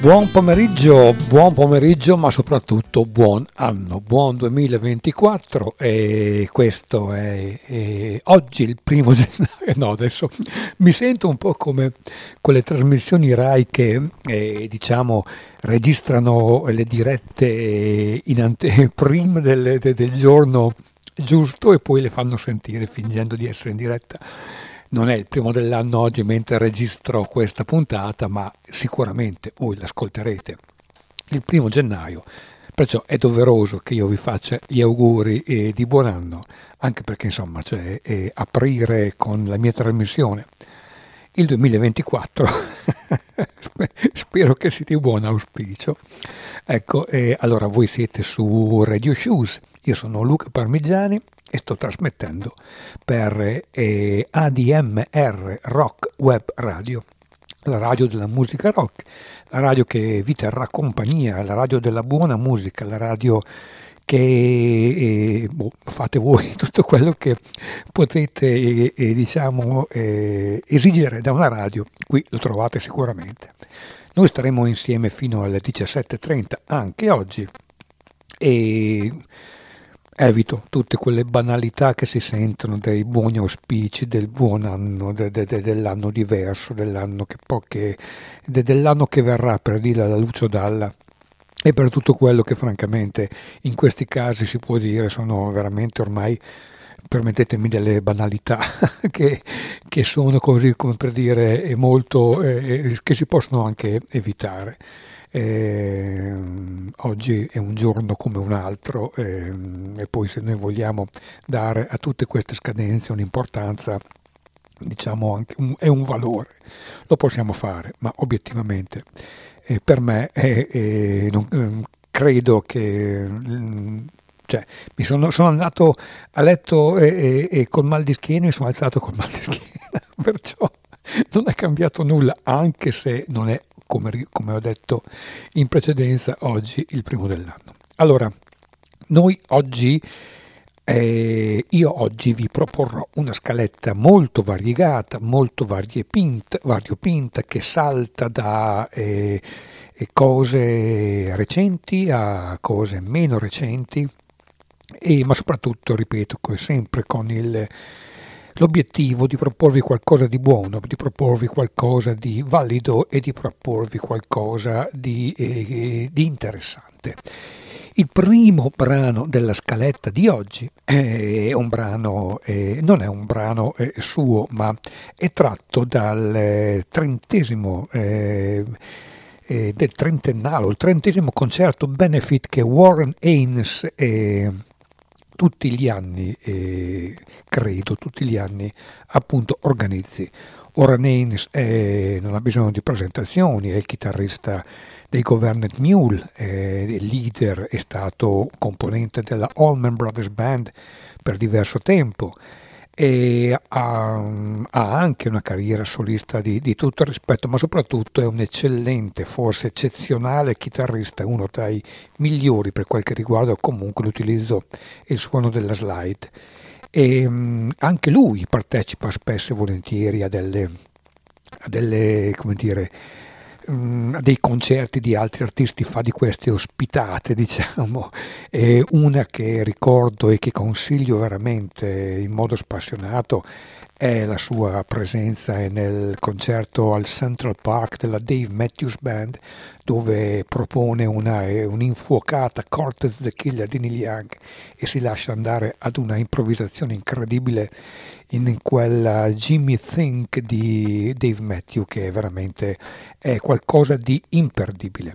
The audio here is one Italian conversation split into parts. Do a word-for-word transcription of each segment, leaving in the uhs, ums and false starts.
Buon pomeriggio, buon pomeriggio, ma soprattutto buon anno, buon duemilaventiquattro, e questo è, è oggi il primo gennaio, no adesso mi sento un po' come quelle trasmissioni Rai che eh, diciamo registrano le dirette in anteprima del, del giorno giusto e poi le fanno sentire fingendo di essere in diretta. Non è il primo dell'anno oggi mentre registro questa puntata, ma sicuramente voi l'ascolterete il primo gennaio, perciò è doveroso che io vi faccia gli auguri eh, di buon anno, anche perché insomma cioè, eh, aprire con la mia trasmissione il duemilaventiquattro spero che sia di buon auspicio. Ecco, eh, allora voi siete su Radio Shoes, io sono Luca Parmigiani e sto trasmettendo per eh, A D M R Rock Web Radio, la radio della musica rock, la radio che vi terrà compagnia, la radio della buona musica, la radio che eh, boh, fate voi tutto quello che potete eh, eh, diciamo eh, esigere da una radio, qui lo trovate sicuramente. Noi staremo insieme fino alle diciassette e trenta anche oggi e evito tutte quelle banalità che si sentono dei buoni auspici, del buon anno, de, de, de, dell'anno diverso, dell'anno che, po- che, de, dell'anno che verrà, per dirla alla Lucio Dalla, e per tutto quello che francamente in questi casi si può dire sono veramente ormai, permettetemi, delle banalità che, che sono così, come per dire, molto eh, che si possono anche evitare. Eh, oggi è un giorno come un altro eh, e poi se noi vogliamo dare a tutte queste scadenze un'importanza, diciamo anche un, è un valore, lo possiamo fare, ma obiettivamente eh, per me è, è, non, eh, credo che mh, cioè, mi sono, sono andato a letto e, e, e col mal di schiena mi sono alzato col mal di schiena perciò non è cambiato nulla, anche se non è, Come, come ho detto in precedenza, oggi il primo dell'anno. Allora, noi oggi, eh, io oggi vi proporrò una scaletta molto variegata, molto variopinta, variopinta che salta da eh, cose recenti a cose meno recenti, e, ma soprattutto, ripeto, sempre con il... l'obiettivo di proporvi qualcosa di buono, di proporvi qualcosa di valido e di proporvi qualcosa di, eh, di interessante. Il primo brano della scaletta di oggi è un brano, eh, non è un brano eh, suo, ma è tratto dal eh, trentesimo eh, eh, del trentennale, il trentesimo concerto benefit che Warren Haynes eh, tutti gli anni, eh, credo, tutti gli anni appunto organizzi. Warren Haynes è, non ha bisogno di presentazioni, è il chitarrista dei Government Mule, è il leader, è stato componente della Allman Brothers Band per diverso tempo e ha, ha anche una carriera solista di, di tutto rispetto, ma soprattutto è un eccellente, forse eccezionale chitarrista, uno dei migliori per quel che riguarda comunque l'utilizzo e il suono della slide, e anche lui partecipa spesso e volentieri a delle, a delle come dire, a dei concerti di altri artisti, fa di queste ospitate, diciamo. E una che ricordo e che consiglio veramente in modo spassionato è la sua presenza nel concerto al Central Park della Dave Matthews Band, dove propone una, un'infuocata Cortez the Killer di Neil Young e si lascia andare ad una improvvisazione incredibile in quella Jimmy Think di Dave Matthews, che veramente è qualcosa di imperdibile.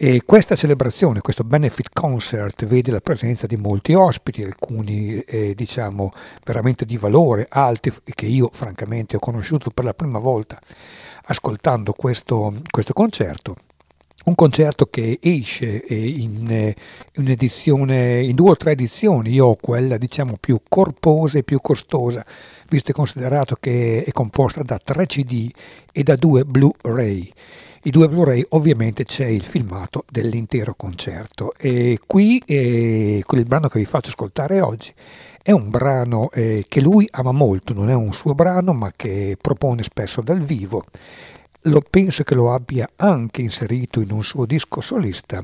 E questa celebrazione, questo benefit concert, vede la presenza di molti ospiti, alcuni eh, diciamo veramente di valore, altri che io francamente ho conosciuto per la prima volta ascoltando questo, questo concerto. Un concerto che esce in un'edizione, in due o tre edizioni. Io ho quella, diciamo, più corposa e più costosa, visto e considerato che è composta da tre C D e da due Blu-ray. I due Blu-ray, ovviamente c'è il filmato dell'intero concerto, e qui eh, il brano che vi faccio ascoltare oggi è un brano eh, che lui ama molto, non è un suo brano ma che propone spesso dal vivo. lo penso che lo abbia anche inserito in un suo disco solista,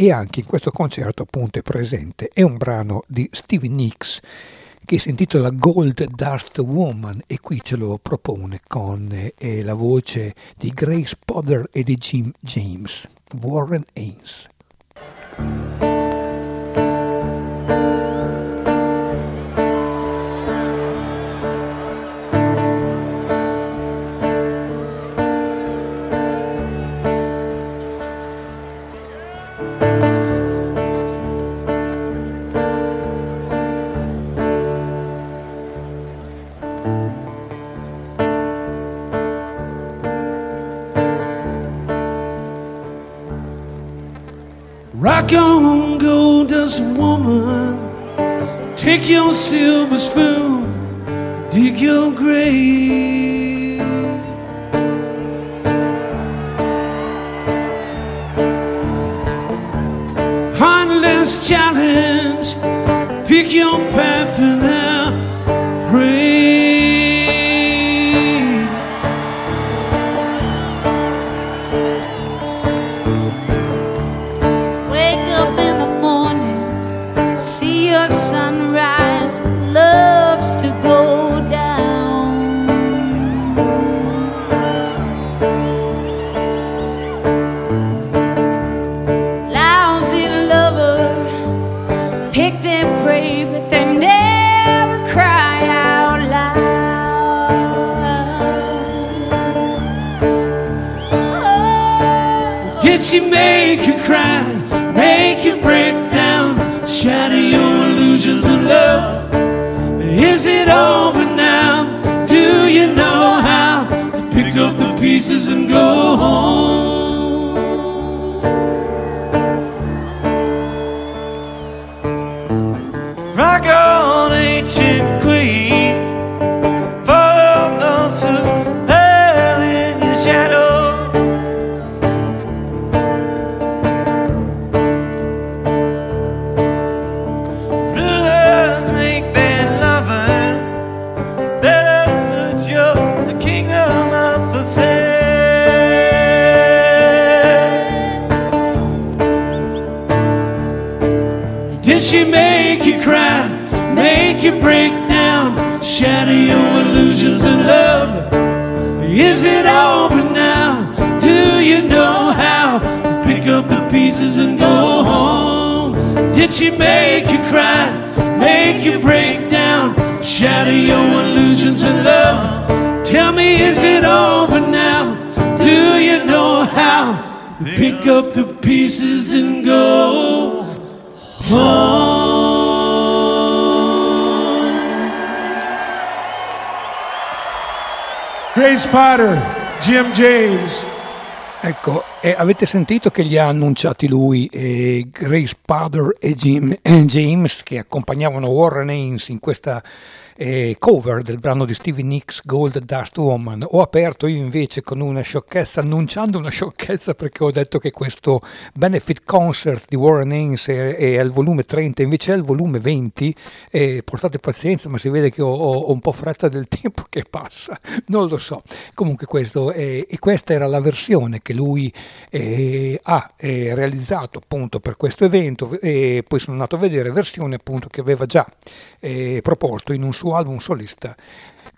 e anche in questo concerto appunto è presente. È un brano di Stevie Nicks che si intitola Gold Dust Woman, e qui ce lo propone con eh, la voce di Grace Potter e di Jim James, Warren Haynes. Rock on, gold dust woman, take your silver spoon, dig your grave. Heartless challenge, pick your path and I'll pray. She make you cry, make you break down, shatter your illusions of love. Is it over now? Do you know how to pick up the pieces and go home? Rock on, ancient queen, follow those who fell in your shadow. She make you cry, make you break down, shatter your illusions of love. Is it over now? Do you know how to pick up the pieces and go home? Did she make you cry, make you break down, shatter your illusions of love? Tell me, is it over now? Do you know how to pick up the pieces and go home? Grace Potter, Jim James. Ecco, eh, avete sentito che li ha annunciati lui, eh, Grace Potter e Jim eh, James, che accompagnavano Warren Haynes in questa eh, cover del brano di Stevie Nicks Gold Dust Woman. Ho aperto io invece con una sciocchezza, annunciando una sciocchezza, perché ho detto che questo benefit concert di Warren Haynes è, è al volume trenta, invece è al volume venti. Eh, portate pazienza, ma si vede che ho, ho un po' fretta del tempo che passa, non lo so. Comunque questo eh, e questa era la versione che lui eh, ha eh, realizzato appunto per questo evento, e poi sono andato a vedere versione appunto che aveva già eh, proposto in un suo album solista.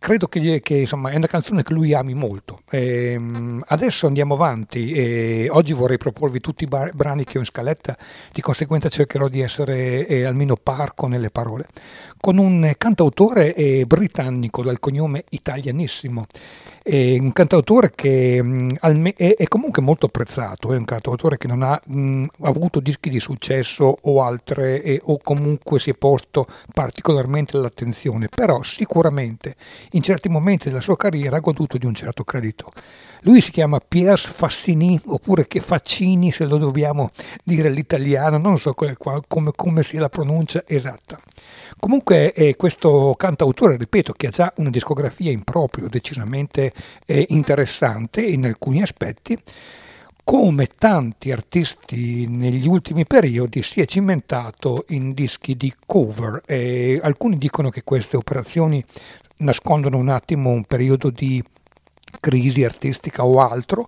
Credo che, che insomma è una canzone che lui ami molto. Ehm, adesso andiamo avanti, e oggi vorrei proporvi tutti i bar- brani che ho in scaletta, di conseguenza cercherò di essere eh, almeno parco nelle parole, con un cantautore eh, britannico dal cognome italianissimo. È un cantautore che mh, alme- è, è comunque molto apprezzato, è un cantautore che non ha mh, avuto dischi di successo o altre eh, o comunque si è posto particolarmente all'attenzione, però sicuramente in certi momenti della sua carriera ha goduto di un certo credito. Lui si chiama Piers Faccini, oppure che Faccini se lo dobbiamo dire l'italiano, non so come, come, come sia la pronuncia esatta. Comunque eh, questo cantautore, ripeto, che ha già una discografia in proprio decisamente eh, interessante in alcuni aspetti, come tanti artisti negli ultimi periodi si è cimentato in dischi di cover. Eh, alcuni dicono che queste operazioni nascondono un attimo un periodo di crisi artistica o altro.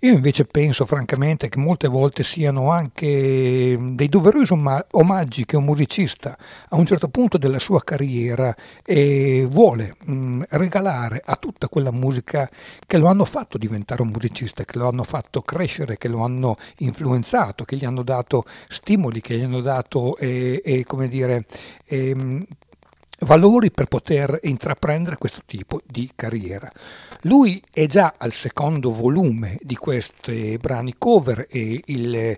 Io invece penso francamente che molte volte siano anche dei doverosi omaggi che un musicista a un certo punto della sua carriera eh, vuole mh, regalare a tutta quella musica che lo hanno fatto diventare un musicista, che lo hanno fatto crescere, che lo hanno influenzato, che gli hanno dato stimoli, che gli hanno dato eh, eh, come dire, eh, valori per poter intraprendere questo tipo di carriera. Lui è già al secondo volume di questi brani cover e il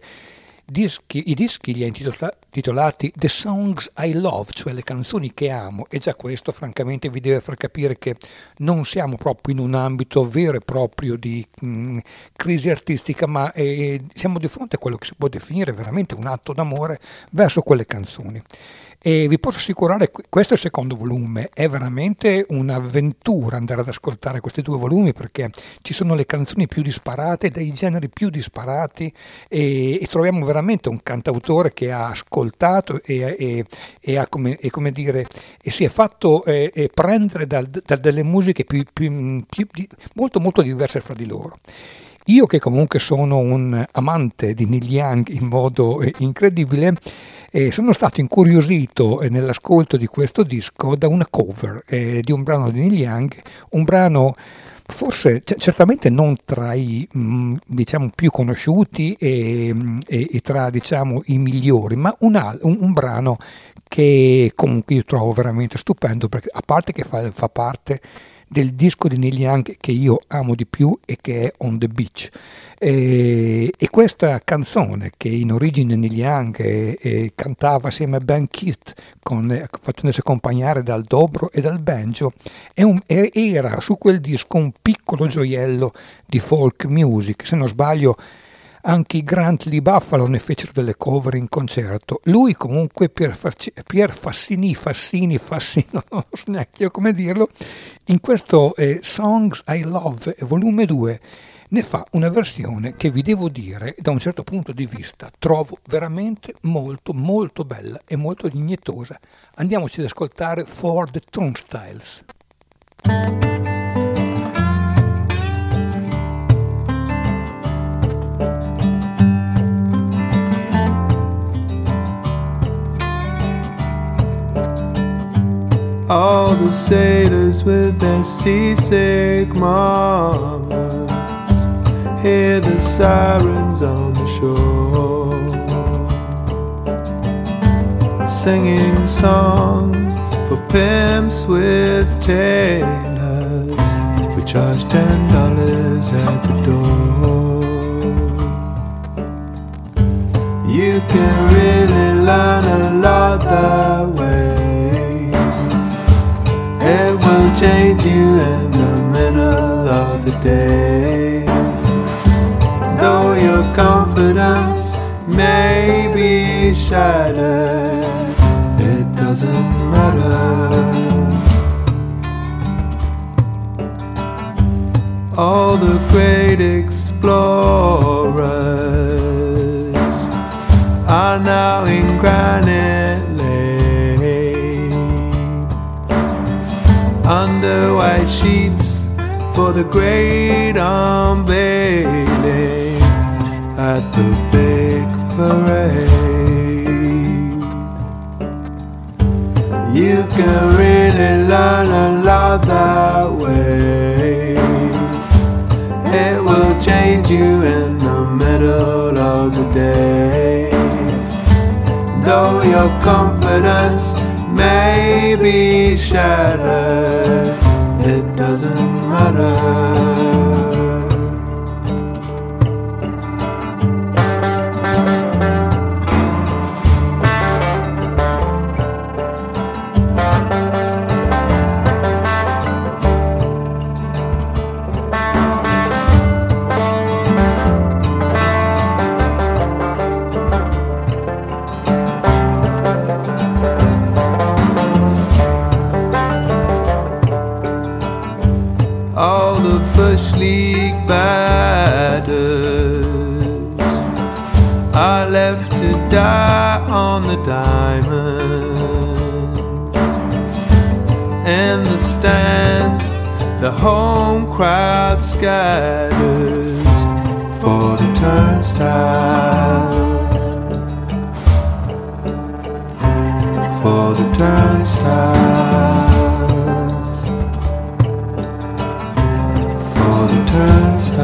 dischi, i dischi li ha intitolati The Songs I Love, cioè le canzoni che amo, e già questo francamente vi deve far capire che non siamo proprio in un ambito vero e proprio di mh, crisi artistica, ma eh, siamo di fronte a quello che si può definire veramente un atto d'amore verso quelle canzoni. E vi posso assicurare, questo è il secondo volume, è veramente un'avventura andare ad ascoltare questi due volumi, perché ci sono le canzoni più disparate, dei generi più disparati, e, e troviamo veramente un cantautore che ha ascoltato e, e, e ha come, e come dire e si è fatto eh, e prendere da, da delle musiche più, più, più, di, molto molto diverse fra di loro. Io che comunque sono un amante di Neil Young in modo eh, incredibile, eh, sono stato incuriosito eh, nell'ascolto di questo disco da una cover eh, di un brano di Neil Young, un brano forse c- certamente non tra i mh, diciamo più conosciuti e, mh, e, e tra diciamo i migliori, ma un, al- un, un brano che comunque io trovo veramente stupendo, perché a parte che fa, fa parte del disco di Neil Young che io amo di più e che è On the Beach, e, e questa canzone che in origine Neil Young e, e cantava assieme a Ben Keith, con, facendosi accompagnare dal dobro e dal banjo, è un, era su quel disco un piccolo gioiello di folk music. Se non sbaglio anche i Grantley Buffalo ne fecero delle cover in concerto. Lui comunque, Piers Faccini, Faccini, Faccino, non so neanche io come dirlo, in questo eh, Songs I Love volume due ne fa una versione che vi devo dire, da un certo punto di vista, trovo veramente molto molto bella e molto dignitosa. Andiamoci ad ascoltare Ford Tron Styles. All the sailors with their seasick mamas hear the sirens on the shore, singing songs for pimps with tailors who charge ten dollars at the door. You can really learn a lot that way. It will change you in the middle of the day. Though your confidence may be shattered, it doesn't matter. All the great explorers are now in granite under white sheets for the great unveiling at the big parade. You can really learn a lot that way. It will change you in the middle of the day. Though your confidence may be shattered, it doesn't matter. Die on the diamond in the stands, the home crowd heart scatters for the turnstiles, for the turnstiles, for the turnstiles,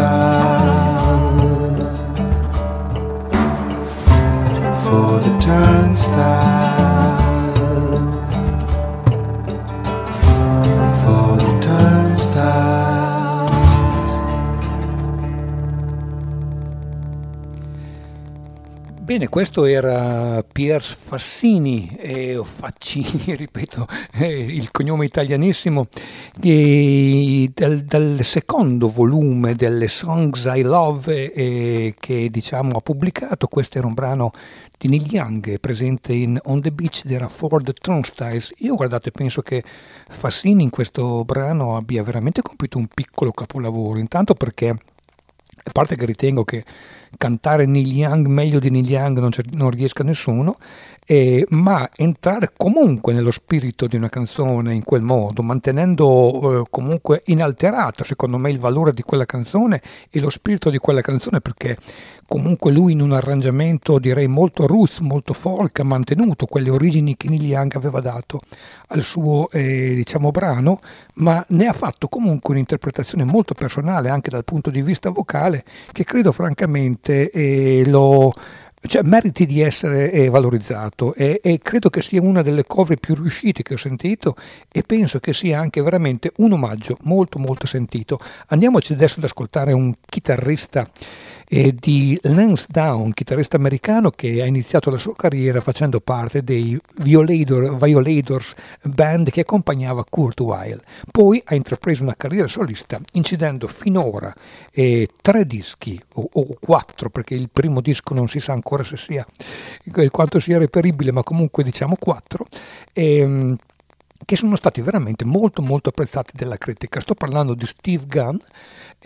for the turnstiles. Bene, questo era Piers Faccini, eh, o Faccini, ripeto, eh, il cognome italianissimo, eh, dal, dal secondo volume delle Songs I Love eh, che diciamo ha pubblicato. Questo era un brano di Neil Young presente in On the Beach della Ford Tron Styles. Io, guardate, penso che Faccini in questo brano abbia veramente compiuto un piccolo capolavoro, intanto perché, a parte che ritengo che cantare Neil Young meglio di Neil Young non, non riesca nessuno, eh, ma entrare comunque nello spirito di una canzone in quel modo, mantenendo eh, comunque inalterato secondo me il valore di quella canzone e lo spirito di quella canzone, perché comunque lui in un arrangiamento direi molto roots, molto folk, ha mantenuto quelle origini che Neil Young aveva dato al suo eh, diciamo brano, ma ne ha fatto comunque un'interpretazione molto personale anche dal punto di vista vocale, che credo francamente e lo, cioè, meriti di essere eh, valorizzato, e, e credo che sia una delle cover più riuscite che ho sentito, e penso che sia anche veramente un omaggio molto molto sentito. Andiamoci adesso ad ascoltare un chitarrista eh, di Lansdowne, chitarrista americano che ha iniziato la sua carriera facendo parte dei Violator, Violators, band che accompagnava Kurt Vile. Poi ha intrapreso una carriera solista incidendo finora eh, tre dischi o, o quattro, perché il primo disco non si sa ancora se sia quanto sia reperibile, ma comunque diciamo quattro, ehm, che sono stati veramente molto molto apprezzati dalla critica. Sto parlando di Steve Gunn,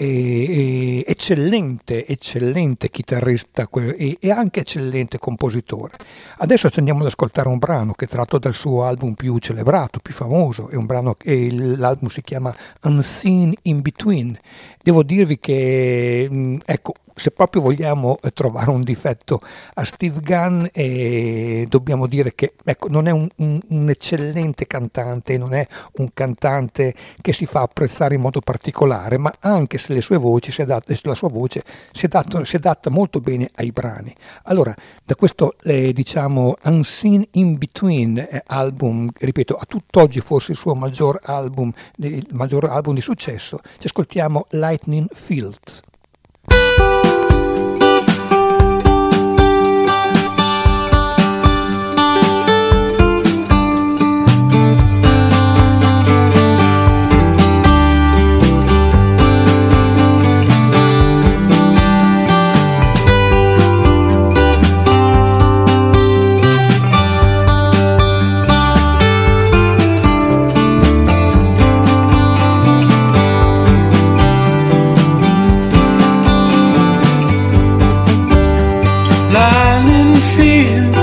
eh, eh, eccellente eccellente chitarrista e, e anche eccellente compositore. Adesso ci andiamo ad ascoltare un brano che è tratto dal suo album più celebrato, più famoso, è un brano che l'album si chiama Unseen in Between. Devo dirvi che mh, ecco, se proprio vogliamo trovare un difetto a Steve Gunn, eh, dobbiamo dire che ecco, non è un, un, un eccellente cantante, non è un cantante che si fa apprezzare in modo particolare, ma anche se le sue voci si adatta, la sua voce si adatta, si adatta molto bene ai brani. Allora, da questo eh, diciamo Unseen in Between eh, album, ripeto, a tutt'oggi forse il suo maggior album, il maggior album di successo, ci ascoltiamo Lightning Fields. Lightning fields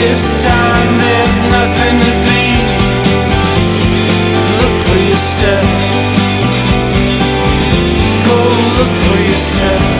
this time there's nothing to bleed. Look for yourself. Go look for yourself.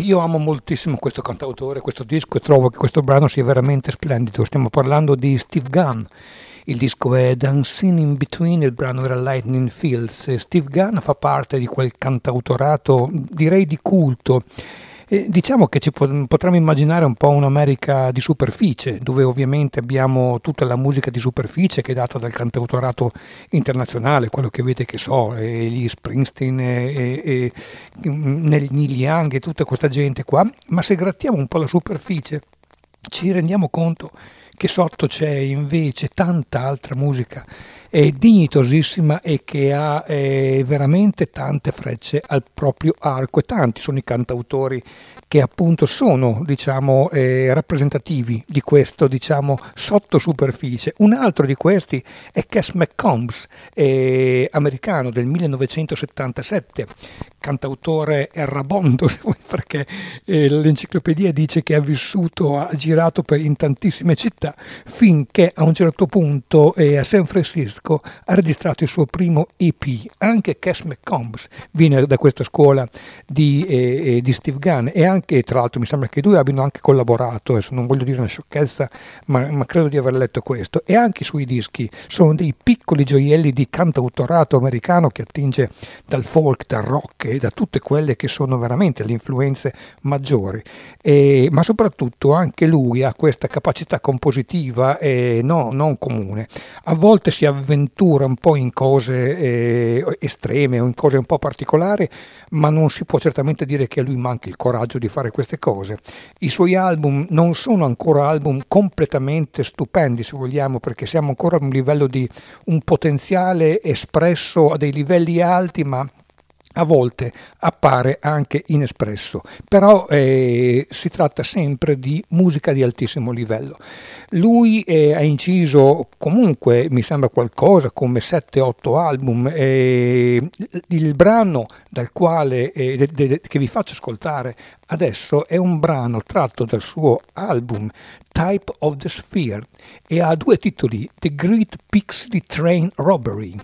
Io amo moltissimo questo cantautore, questo disco, e trovo che questo brano sia veramente splendido. Stiamo parlando di Steve Gunn, il disco è Unseen in Between, il brano era Lightning Fields. Steve Gunn fa parte di quel cantautorato, direi di culto. E diciamo che ci potremmo immaginare un po' un'America di superficie, dove ovviamente abbiamo tutta la musica di superficie che è data dal cantautorato internazionale, quello che vede, che so, e gli Springsteen e, e, e Neil Young e tutta questa gente qua, ma se grattiamo un po' la superficie ci rendiamo conto che sotto c'è invece tanta altra musica è dignitosissima e che ha eh, veramente tante frecce al proprio arco, e tanti sono i cantautori che appunto sono, diciamo, eh, rappresentativi di questo, diciamo, sottosuperficie. Un altro di questi è Cass McCombs, eh, americano del millenovecentosettantasette, cantautore errabondo, perché eh, l'enciclopedia dice che ha vissuto, ha girato per, in tantissime città, finché a un certo punto eh, a San Francisco ha registrato il suo primo E P. Anche Cass McCombs viene da questa scuola di, eh, di Steve Gunn, e anche, tra l'altro, mi sembra che i due abbiano anche collaborato, adesso non voglio dire una sciocchezza, ma, ma credo di aver letto questo. E anche i suoi dischi sono dei piccoli gioielli di cantautorato americano che attinge dal folk, dal rock e da tutte quelle che sono veramente le influenze maggiori, e, ma soprattutto anche lui ha questa capacità compositiva eh, no, non comune. A volte si avvicina avventura un po' in cose eh, estreme o in cose un po' particolari, ma non si può certamente dire che a lui manchi il coraggio di fare queste cose. I suoi album non sono ancora album completamente stupendi, se vogliamo, perché siamo ancora a un livello di un potenziale espresso a dei livelli alti, ma a volte appare anche inespresso, però eh, si tratta sempre di musica di altissimo livello. Lui eh, ha inciso comunque, mi sembra, qualcosa come sette otto album. Eh, il brano dal quale eh, de, de, che vi faccio ascoltare adesso è un brano tratto dal suo album Type of the Sphere, e ha due titoli: The Great Pixley Train Robbery.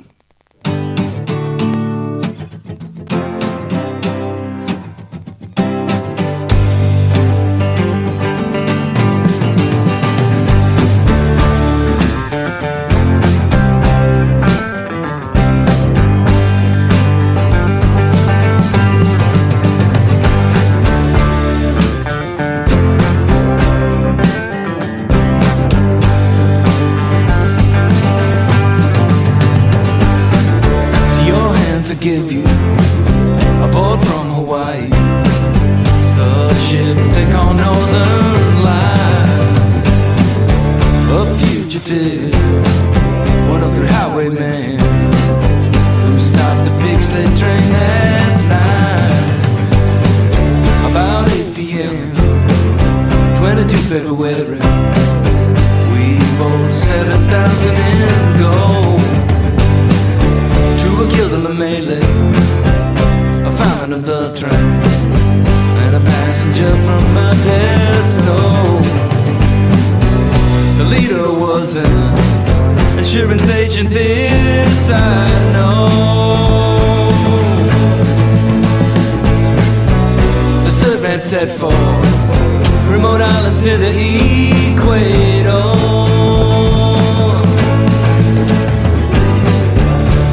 Give you a boat from Hawaii, the ship they call Northern Light. A fugitive, one of their highwaymen, who stopped the Pixley train at night. About eight p.m. every weathering. We've owned seven thousand in gold. Two were killed in the melee, a fireman of the train, and a passenger from my pedestal. The leader was an insurance agent, this I know. The third man set for remote islands near the equator.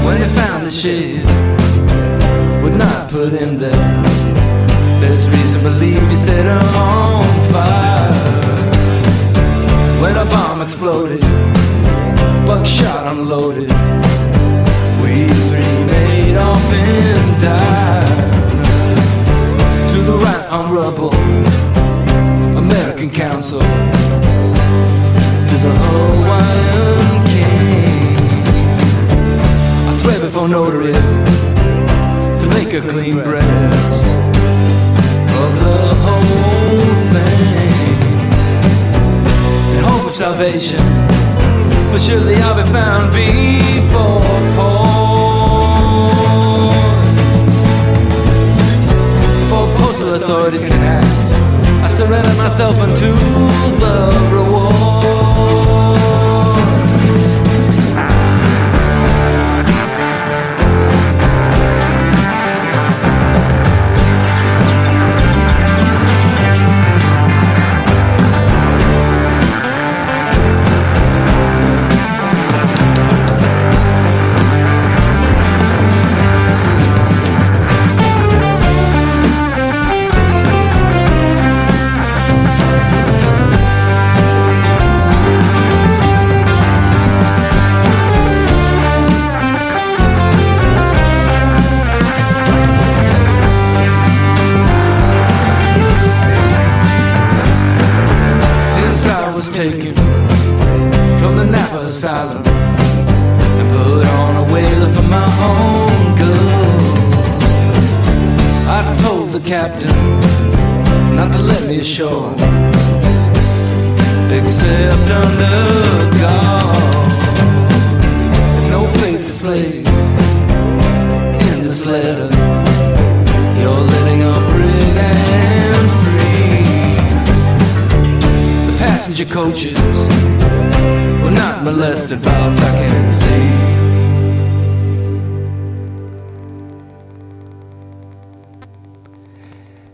When they found the ship would not put in there, there's reason to believe he set her on fire. When a bomb exploded, buckshot unloaded, we three made off and died. To the right on rubble, American Council, to the Hawaiian King. I swear before notary to make a clean breast of the whole thing, in hope of salvation, for surely I'll be found before port. Before postal authorities can act, I surrender myself unto the shore, except under God. If no faith is placed in this letter, you're letting up rig and free. The passenger coaches were not molested by all I can see.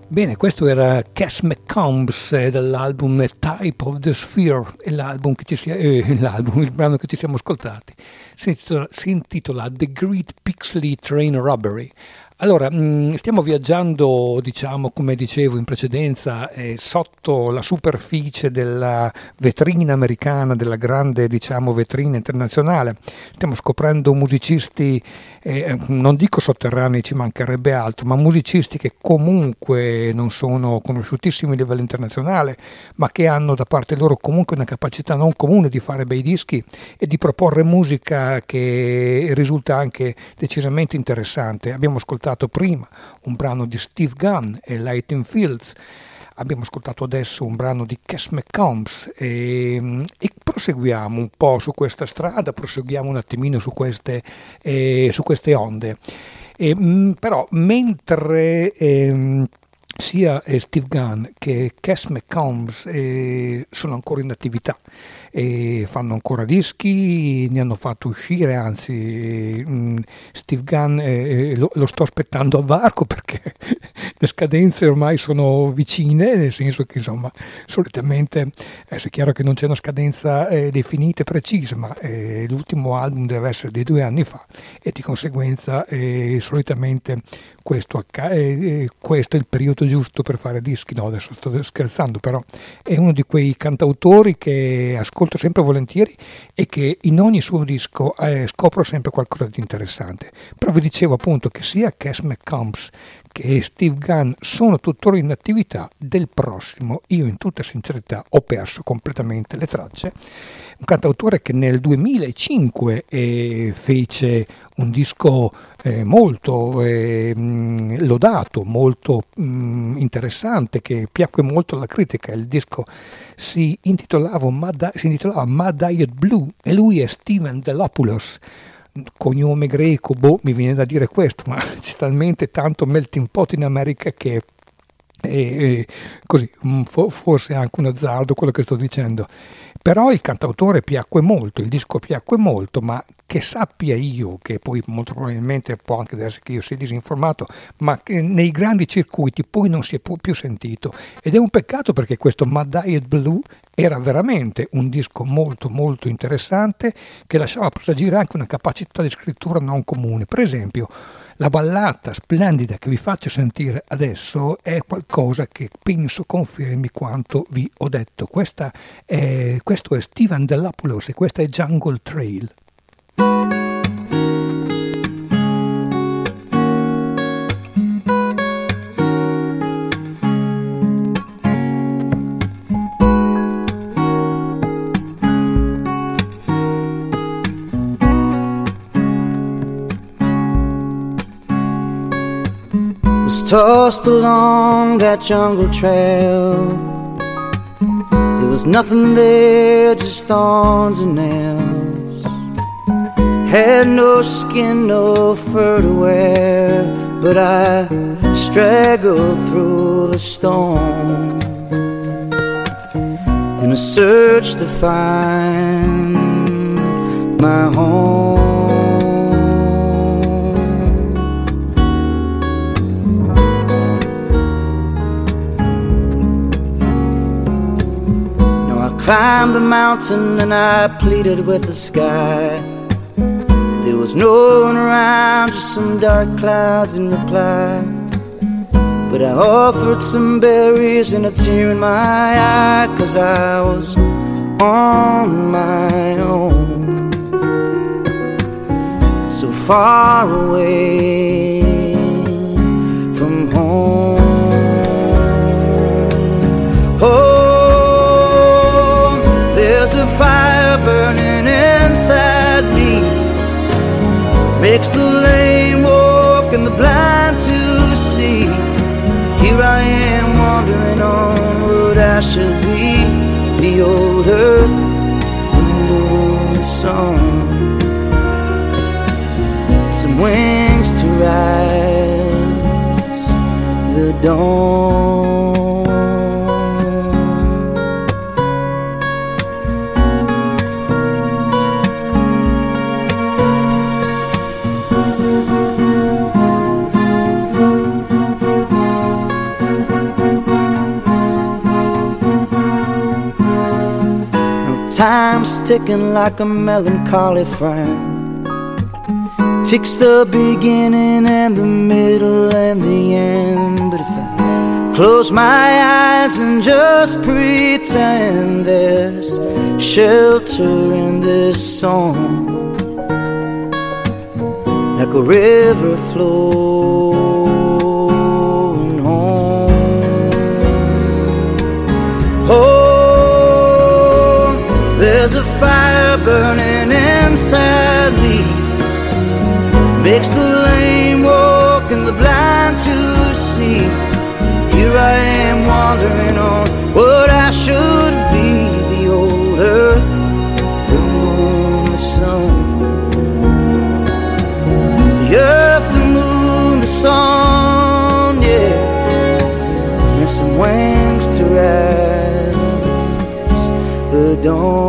Bene, questo era Cass McCombs eh, dall'album Type of the Sphere, e l'album che ci sia, eh, l'album, il brano che ci siamo ascoltati si intitola, si intitola The Great Pixley Train Robbery. Allora, mh, stiamo viaggiando, diciamo, come dicevo in precedenza, eh, sotto la superficie della vetrina americana, della grande, diciamo, vetrina internazionale. Stiamo scoprendo musicisti, eh, non dico sotterranei, ci mancherebbe altro, ma musicisti che comunque non sono conosciutissimi a livello internazionale, ma che hanno da parte loro comunque una capacità non comune di fare bei dischi e di proporre musica che risulta anche decisamente interessante. Abbiamo ascoltato prima un brano di Steve Gunn e Lightning Fields, abbiamo ascoltato adesso un brano di Cass McCombs e, e proseguiamo un po' su questa strada, proseguiamo un attimino su queste, eh, su queste onde. E, mh, però mentre eh, sia Steve Gunn che Cass McCombs eh, sono ancora in attività e fanno ancora dischi, ne hanno fatto uscire, anzi mh, Steve Gunn eh, lo, lo sto aspettando a varco perché le scadenze ormai sono vicine, nel senso che insomma solitamente adesso è chiaro che non c'è una scadenza eh, definita e precisa, ma eh, l'ultimo album deve essere di due anni fa e di conseguenza eh, solitamente questo, eh, questo è il periodo giusto per fare dischi. No, adesso sto scherzando, però è uno di quei cantautori che ascolto sempre volentieri e che in ogni suo disco eh, scopro sempre qualcosa di interessante. Però vi dicevo appunto che sia Cass McCombs Nicks e Steve Gunn sono tuttora in attività. Del prossimo, io in tutta sincerità ho perso completamente le tracce. Un cantautore che nel duemilacinque eh, fece un disco eh, molto eh, lodato, molto mh, interessante, che piacque molto alla critica. Il disco si intitolava Mad, si intitolava Mad Diet Blue e lui è Stephen Delopoulos. Cognome greco, boh, mi viene da dire questo, ma c'è talmente tanto melting pot in America che è, è così, forse è anche un azzardo quello che sto dicendo. Però il cantautore piacque molto, il disco piacque molto, ma che sappia io, che poi molto probabilmente può anche darsi che io sia disinformato, ma che nei grandi circuiti poi non si è più sentito. Ed è un peccato, perché questo Mad Diet Blue era veramente un disco molto molto interessante, che lasciava presagire anche una capacità di scrittura non comune. Per esempio, la ballata splendida che vi faccio sentire adesso è qualcosa che penso confermi quanto vi ho detto. Questa è, questo è Stephen Delopoulos e questa è Jungle Trail. Was tossed along that jungle trail. There was nothing there, just thorns and nails. Had no skin, no fur to wear, but I straggled through the storm in a search to find my home. Now I climbed the mountain and I pleaded with the sky. There was no one around, just some dark clouds in reply. But I offered some berries and a tear in my eye, 'cause I was on my own, so far away from home. Oh, there's a fire burning inside me, makes the lame walk and the blind to see. Here I am wandering onward, I should be. The old earth, the moon, the sun, some wings to rise, the dawn. Time's ticking like a melancholy frame. Ticks the beginning and the middle and the end. But if I close my eyes and just pretend there's shelter in this song, like a river flowing home. Oh, there's a fire burning inside me, makes the lame walk and the blind to see. Here I am wandering on what I should be. The old earth, the moon, the sun, the earth, the moon, the sun, yeah, and some wings to ride, the dawn.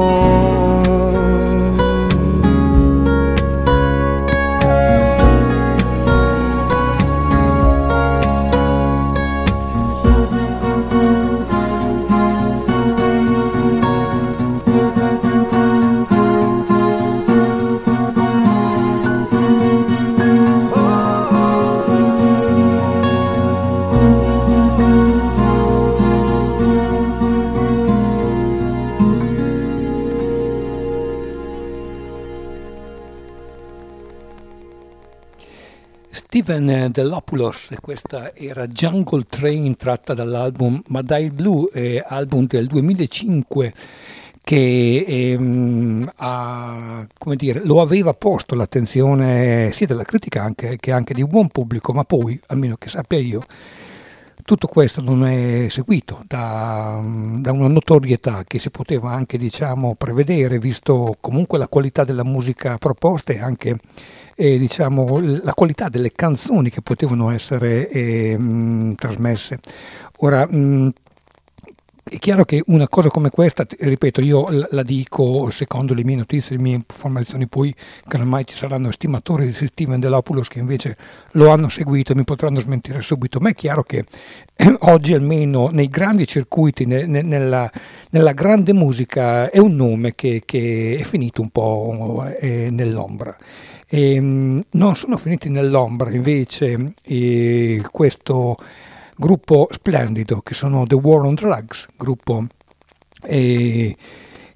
Stephen Delopoulos, questa era Jungle Train tratta dall'album Mad Diet Blue, eh, album del duemilacinque che ehm, ha, come dire, lo aveva posto l'attenzione sia della critica anche, che anche di buon pubblico, ma poi, almeno che sappia io, tutto questo non è seguito da, da una notorietà che si poteva anche, diciamo, prevedere, visto comunque la qualità della musica proposta e anche eh, diciamo, la qualità delle canzoni che potevano essere eh, mh, trasmesse. Ora, mh, è chiaro che una cosa come questa, ripeto, io la dico secondo le mie notizie, le mie informazioni, poi casomai ci saranno estimatori di Stephen Delopoulos che invece lo hanno seguito e mi potranno smentire subito, ma è chiaro che eh, oggi almeno nei grandi circuiti, ne, ne, nella, nella grande musica, è un nome che, che è finito un po' eh, nell'ombra. E, mh, non sono finiti nell'ombra invece eh, questo... gruppo splendido che sono The War on Drugs, gruppo eh,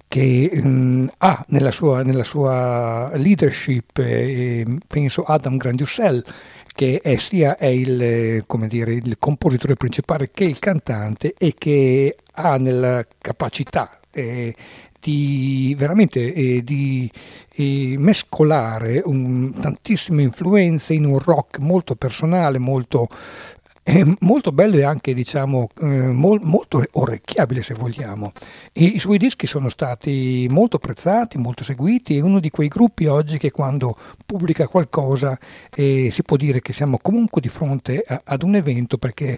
che mh, ha nella sua, nella sua leadership eh, penso Adam Granduciel, che è sia è il, come dire, il compositore principale che il cantante, e che ha nella capacità eh, di veramente eh, di eh, mescolare un, tantissime influenze in un rock molto personale, molto È molto bello e anche, diciamo, eh, mol, molto orecchiabile, se vogliamo. E i suoi dischi sono stati molto apprezzati, molto seguiti, è uno di quei gruppi oggi che quando pubblica qualcosa eh, si può dire che siamo comunque di fronte a, ad un evento, perché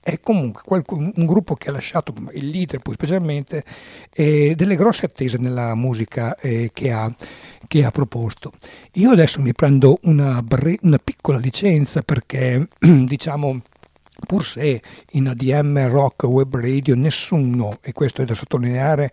è comunque quel, un gruppo che ha lasciato, il leader poi specialmente, eh, delle grosse attese nella musica eh, che ha che ha proposto. Io adesso mi prendo una, bre- una piccola licenza perché, diciamo, pur se in A D M Rock Web Radio nessuno, e questo è da sottolineare,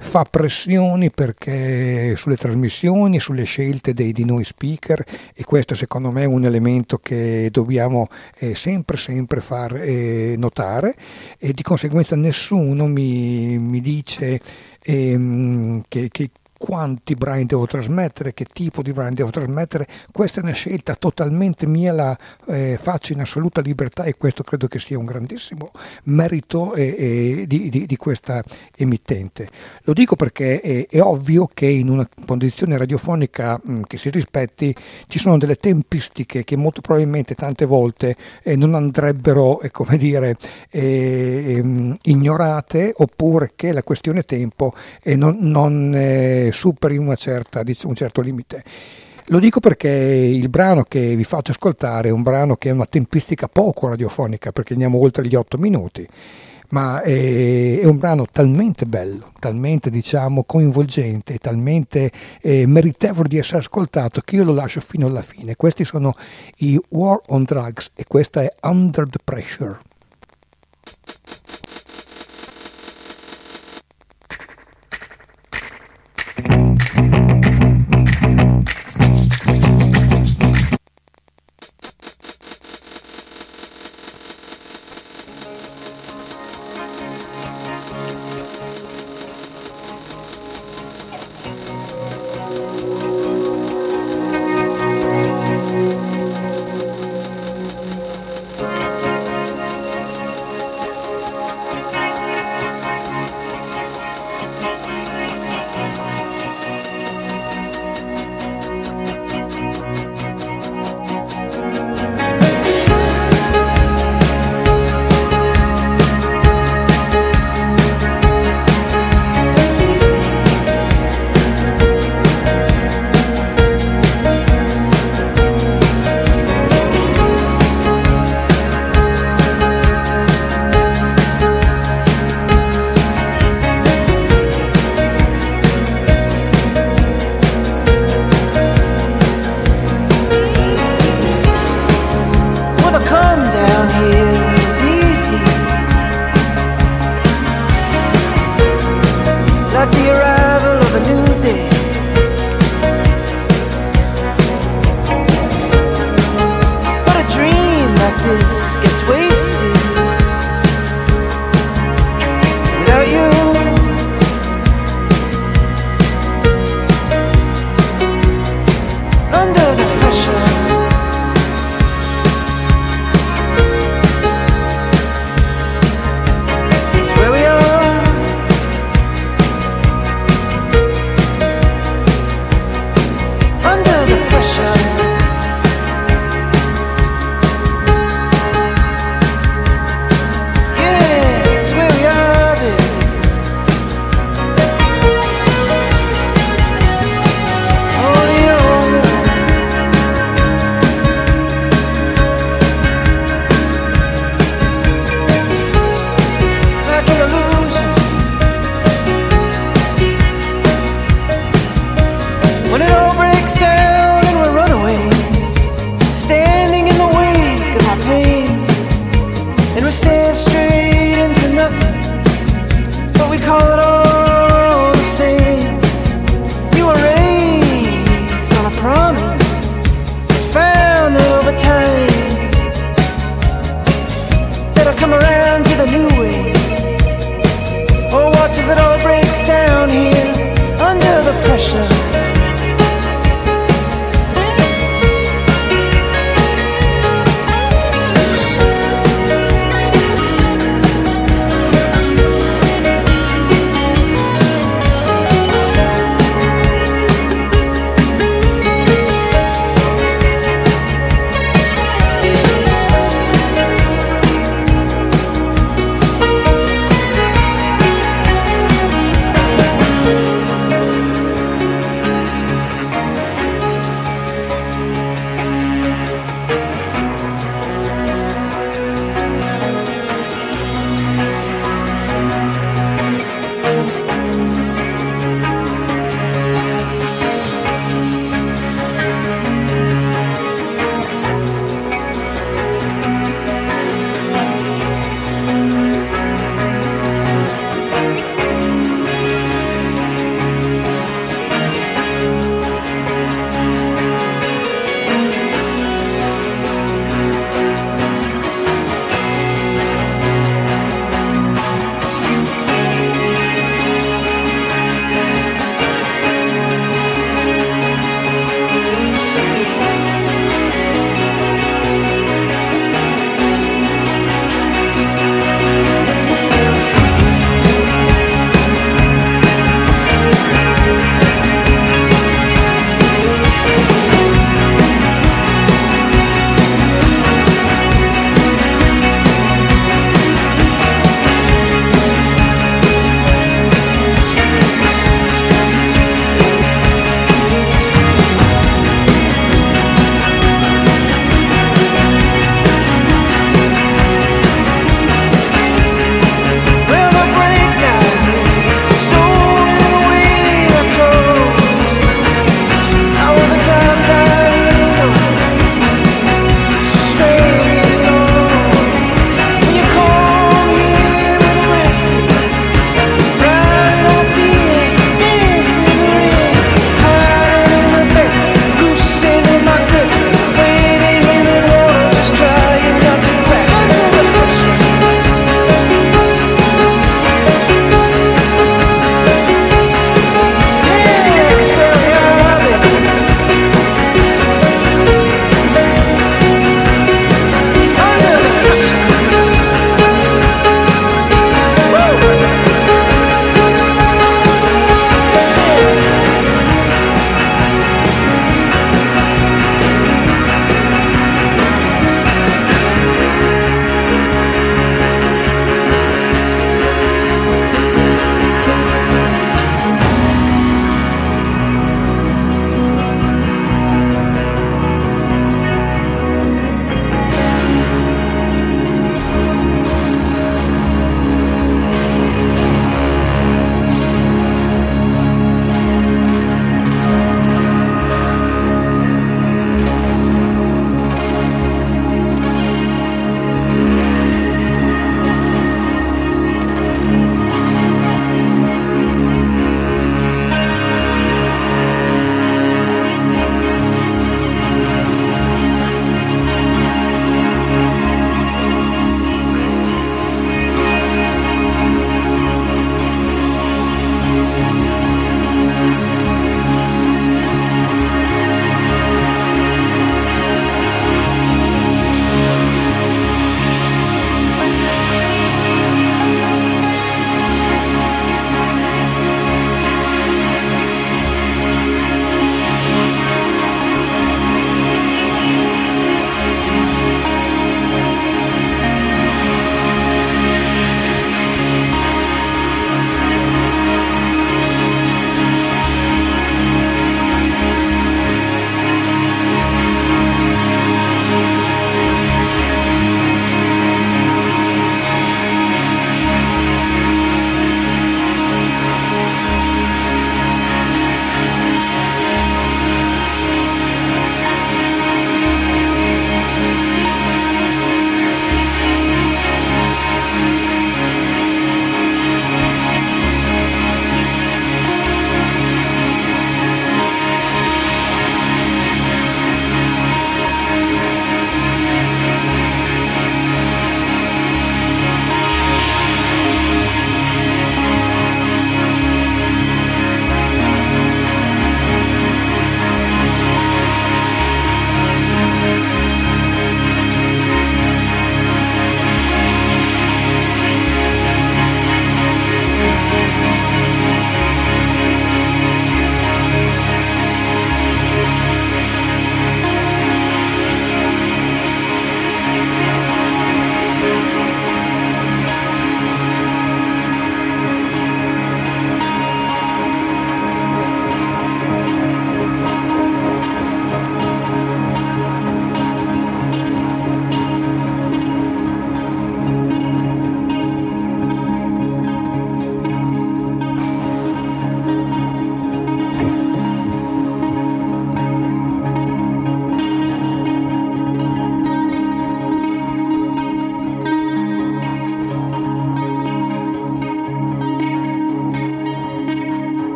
fa pressioni perché sulle trasmissioni, sulle scelte dei, di noi speaker, e questo secondo me è un elemento che dobbiamo eh, sempre sempre far eh, notare, e di conseguenza nessuno mi, mi dice ehm, che, che quanti brani devo trasmettere, che tipo di brani devo trasmettere. Questa è una scelta totalmente mia, la eh, faccio in assoluta libertà, e questo credo che sia un grandissimo merito eh, eh, di, di, di questa emittente. Lo dico perché eh, è ovvio che in una condizione radiofonica mh, che si rispetti ci sono delle tempistiche che molto probabilmente tante volte eh, non andrebbero eh, come dire eh, ehm, ignorate, oppure che la questione tempo eh, non, non eh, superi una certa, un certo limite. Lo dico perché il brano che vi faccio ascoltare è un brano che ha una tempistica poco radiofonica, perché andiamo oltre gli otto minuti, ma è, è un brano talmente bello, talmente, diciamo, coinvolgente, talmente eh, meritevole di essere ascoltato, che io lo lascio fino alla fine. Questi sono i War on Drugs e questa è Under the Pressure.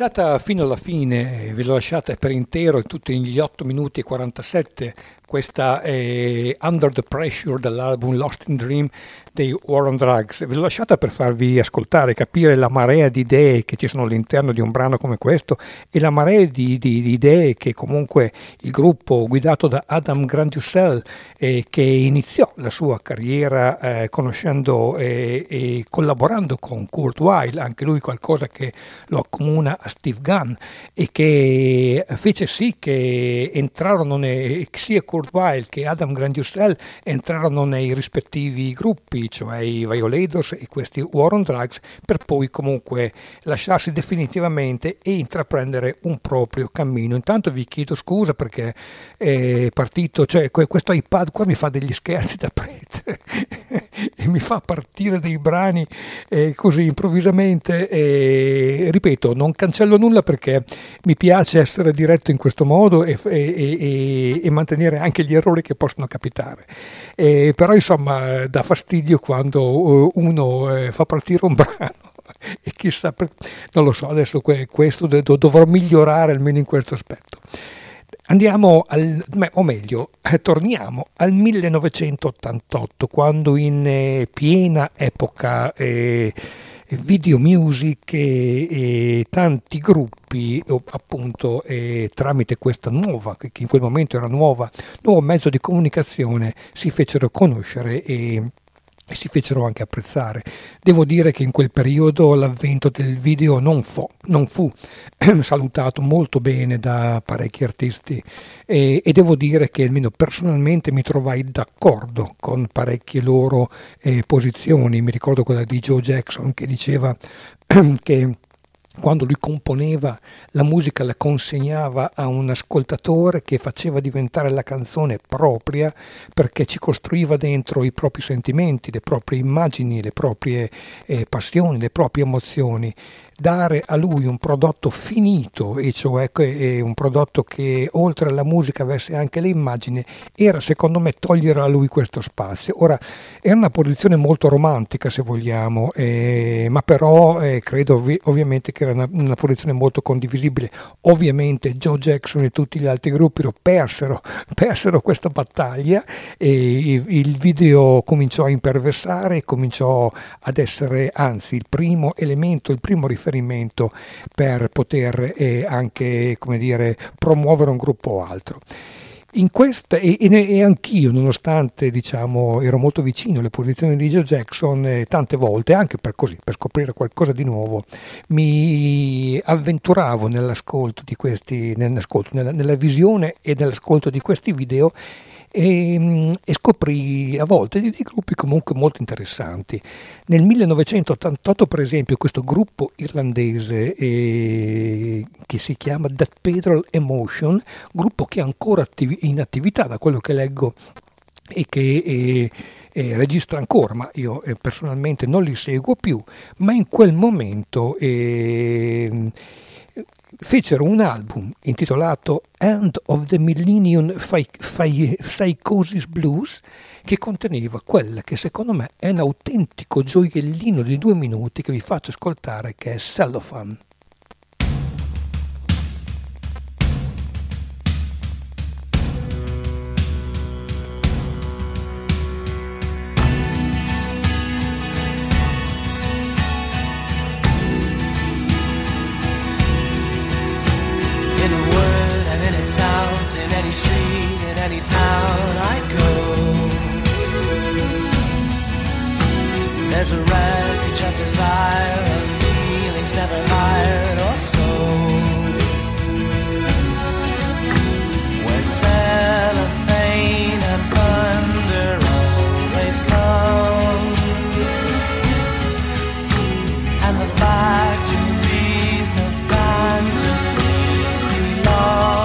lasciata fino alla fine, ve l'ho lasciata per intero, tutti gli otto minuti e quarantasette, questa è Under the Pressure dall'album Lost in Dream dei War on Drugs. Ve l'ho lasciata per farvi ascoltare, capire la marea di idee che ci sono all'interno di un brano come questo e la marea di, di, di idee che comunque il gruppo guidato da Adam Granduciel, eh, che iniziò la sua carriera eh, conoscendo eh, e collaborando con Kurt Vile, anche lui qualcosa che lo accomuna a Steve Gunn, e che fece sì che entrarono nei, sia Kurt Vile che Adam Granduciel entrarono nei rispettivi gruppi, cioè i Violators e questi War on Drugs, per poi comunque lasciarsi definitivamente e intraprendere un proprio cammino. Intanto vi chiedo scusa perché è partito, cioè questo iPad qua mi fa degli scherzi da prete e mi fa partire dei brani eh, così improvvisamente, e ripeto, non cancello nulla perché mi piace essere diretto in questo modo e, e, e, e mantenere anche gli errori che possono capitare, eh, però insomma dà fastidio quando uno eh, fa partire un brano e chissà, non lo so, adesso questo dovrò migliorare almeno in questo aspetto. Andiamo al, o meglio, torniamo al millenovecentottantotto, quando in piena epoca eh, video music e, e tanti gruppi, appunto, e tramite questa nuova, che in quel momento era nuova, nuovo mezzo di comunicazione, si fecero conoscere e e si fecero anche apprezzare. Devo dire che in quel periodo l'avvento del video non fu, non fu salutato molto bene da parecchi artisti, e, e devo dire che almeno personalmente mi trovai d'accordo con parecchie loro eh, posizioni. Mi ricordo quella di Joe Jackson che diceva che quando lui componeva la musica la consegnava a un ascoltatore che faceva diventare la canzone propria, perché ci costruiva dentro i propri sentimenti, le proprie immagini, le proprie eh, passioni, le proprie emozioni. Dare a lui un prodotto finito, e cioè un prodotto che oltre alla musica avesse anche le immagini, era secondo me togliere a lui questo spazio. Ora, è una posizione molto romantica se vogliamo, eh, ma però eh, credo ov- ovviamente che era una, una posizione molto condivisibile. Ovviamente Joe Jackson e tutti gli altri gruppi lo persero, persero questa battaglia, e il video cominciò a imperversare, cominciò ad essere anzi il primo elemento, il primo riferimento per poter eh, anche, come dire, promuovere un gruppo o altro. In questa, e, e anch'io, nonostante diciamo ero molto vicino alle posizioni di Joe Jackson, eh, tante volte, anche per così, per scoprire qualcosa di nuovo, mi avventuravo nell'ascolto di questi, nell'ascolto, nella, nella visione e nell'ascolto di questi video. E, e scoprì a volte dei, dei gruppi comunque molto interessanti. Nel millenovecentottantotto, per esempio, questo gruppo irlandese eh, che si chiama The Petrol Emotion, gruppo che è ancora attiv- in attività da quello che leggo e che eh, Eh, registra ancora, ma io eh, personalmente non li seguo più, ma in quel momento eh, fecero un album intitolato End of the Millennium Psychosis Blues, che conteneva quella che secondo me è un autentico gioiellino di due minuti che vi faccio ascoltare, che è Cellophane. Street, in any town I go, there's a wreckage of desire, of feelings never hired or sold, where cellophane and thunder always come, and the factories of fantasies belong.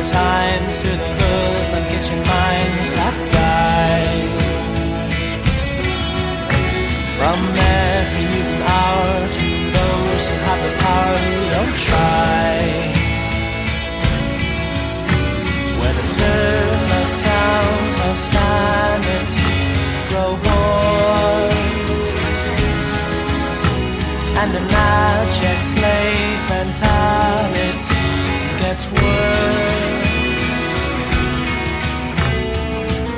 these hinds to the hood and kitchen mines that die. From every Newton hour to those who have the power who don't try. Where the surface sounds of sanity grow hoarse, and an abject slave mentality gets worse.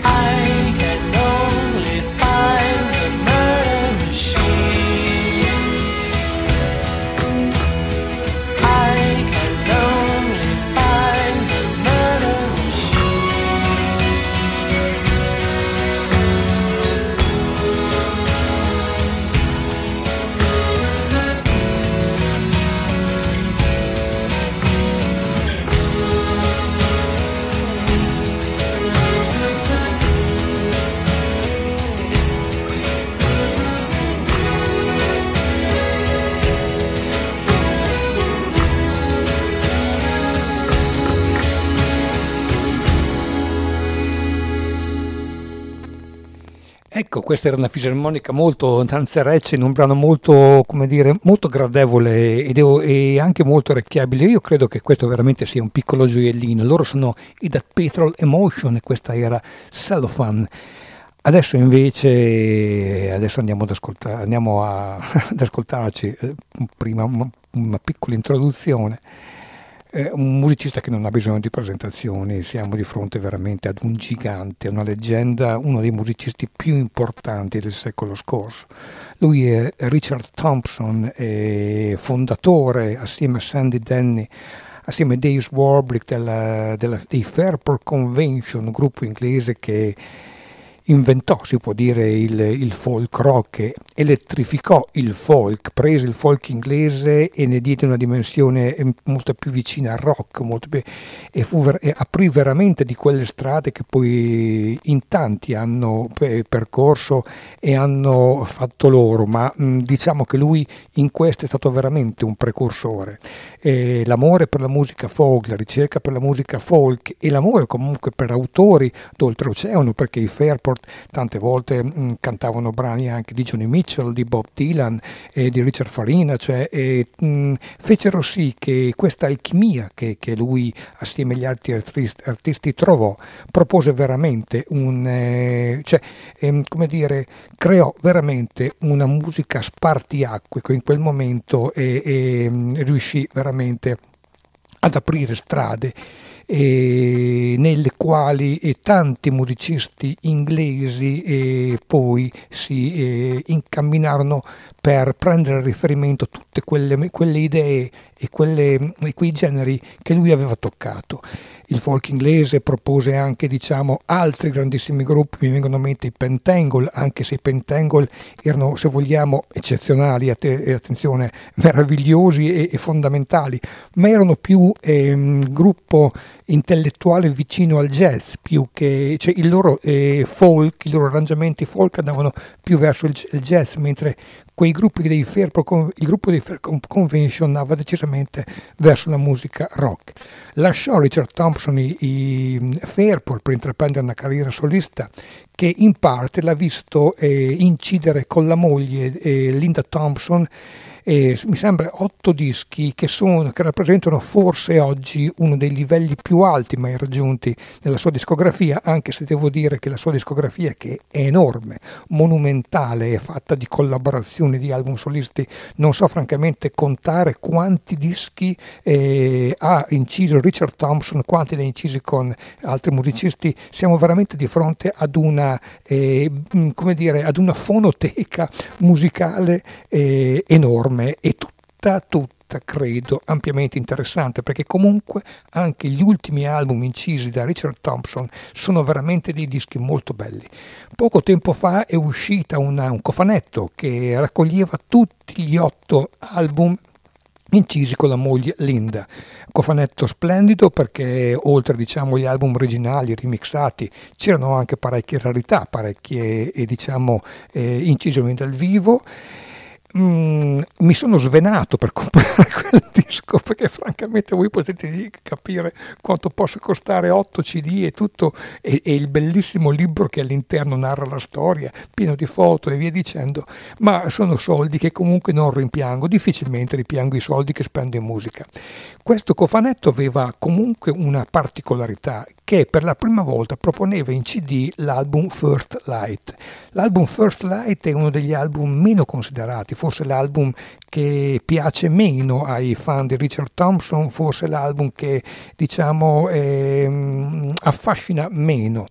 I can only find the murder machine. I can only find the murder machine. Ecco, questa era una fisarmonica molto danzereccia in un brano molto, come dire, molto gradevole ed e anche molto orecchiabile. Io credo che questo veramente sia un piccolo gioiellino. Loro sono i The Petrol Emotion e questa era Cellophane. Adesso invece adesso andiamo ad ascoltare, andiamo a, ad ascoltarci prima una, una piccola introduzione. Eh, un musicista che non ha bisogno di presentazioni, siamo di fronte veramente ad un gigante, una leggenda, uno dei musicisti più importanti del secolo scorso. Lui è Richard Thompson, è fondatore assieme a Sandy Denny, assieme a Dave Warbrick della, della, dei Fairport Convention, un gruppo inglese che inventò, si può dire, il, il folk rock, elettrificò il folk, prese il folk inglese e ne diede una dimensione molto più vicina al rock, molto più, e, fu, e aprì veramente di quelle strade che poi in tanti hanno percorso e hanno fatto loro, ma mh, diciamo che lui in questo è stato veramente un precursore. E l'amore per la musica folk, la ricerca per la musica folk e l'amore comunque per autori d'oltreoceano, perché i Fairport tante volte mh, cantavano brani anche di Johnny Mitchell, di Bob Dylan e eh, di Richard Farina, cioè eh, mh, fecero sì che questa alchimia che, che lui assieme agli altri artisti, artisti trovò, propose veramente un eh, cioè ehm, come dire creò veramente una musica spartiacque che in quel momento eh, eh, riuscì veramente ad aprire strade e nelle quali e tanti musicisti inglesi e poi si e, incamminarono per prendere a riferimento tutte quelle, quelle idee e, quelle, e quei generi che lui aveva toccato. Il folk inglese propose anche, diciamo, altri grandissimi gruppi, mi vengono in mente i Pentangle, anche se i Pentangle erano, se vogliamo, eccezionali, att- e attenzione, meravigliosi e-, e fondamentali, ma erano più ehm, gruppo intellettuale vicino al jazz, più che cioè il loro eh, folk, i loro arrangiamenti folk andavano più verso il, il jazz, mentre quei gruppi dei Fairport, il gruppo dei Fairport Convention andava decisamente verso la musica rock. Lasciò Richard Thompson i, i Fairport per intraprendere una carriera solista che in parte l'ha visto eh, incidere con la moglie eh, Linda Thompson. E mi sembra otto dischi che, sono, che rappresentano forse oggi uno dei livelli più alti mai raggiunti nella sua discografia, anche se devo dire che la sua discografia, che è enorme, monumentale, è fatta di collaborazioni, di album solisti, non so francamente contare quanti dischi eh, ha inciso Richard Thompson, quanti ne ha incisi con altri musicisti. Siamo veramente di fronte ad una eh, come dire ad una fonoteca musicale eh, enorme e tutta, tutta, credo, ampiamente interessante, perché comunque anche gli ultimi album incisi da Richard Thompson sono veramente dei dischi molto belli. Poco tempo fa è uscita una, un cofanetto che raccoglieva tutti gli otto album incisi con la moglie Linda. Cofanetto splendido perché oltre, diciamo, gli album originali remixati c'erano anche parecchie rarità, parecchie, diciamo, eh, incisioni dal vivo. mh, mi sono svenato per comprare quel disco, perché francamente voi potete capire quanto possa costare otto C D e tutto, e, e il bellissimo libro che all'interno narra la storia, pieno di foto e via dicendo, ma sono soldi che comunque non rimpiango, difficilmente ripiango i soldi che spendo in musica. Questo cofanetto aveva comunque una particolarità, che per la prima volta proponeva in C D l'album First Light. L'album First Light è uno degli album meno considerati, forse l'album che piace meno ai fan di Richard Thompson, forse l'album che diciamo eh, affascina meno.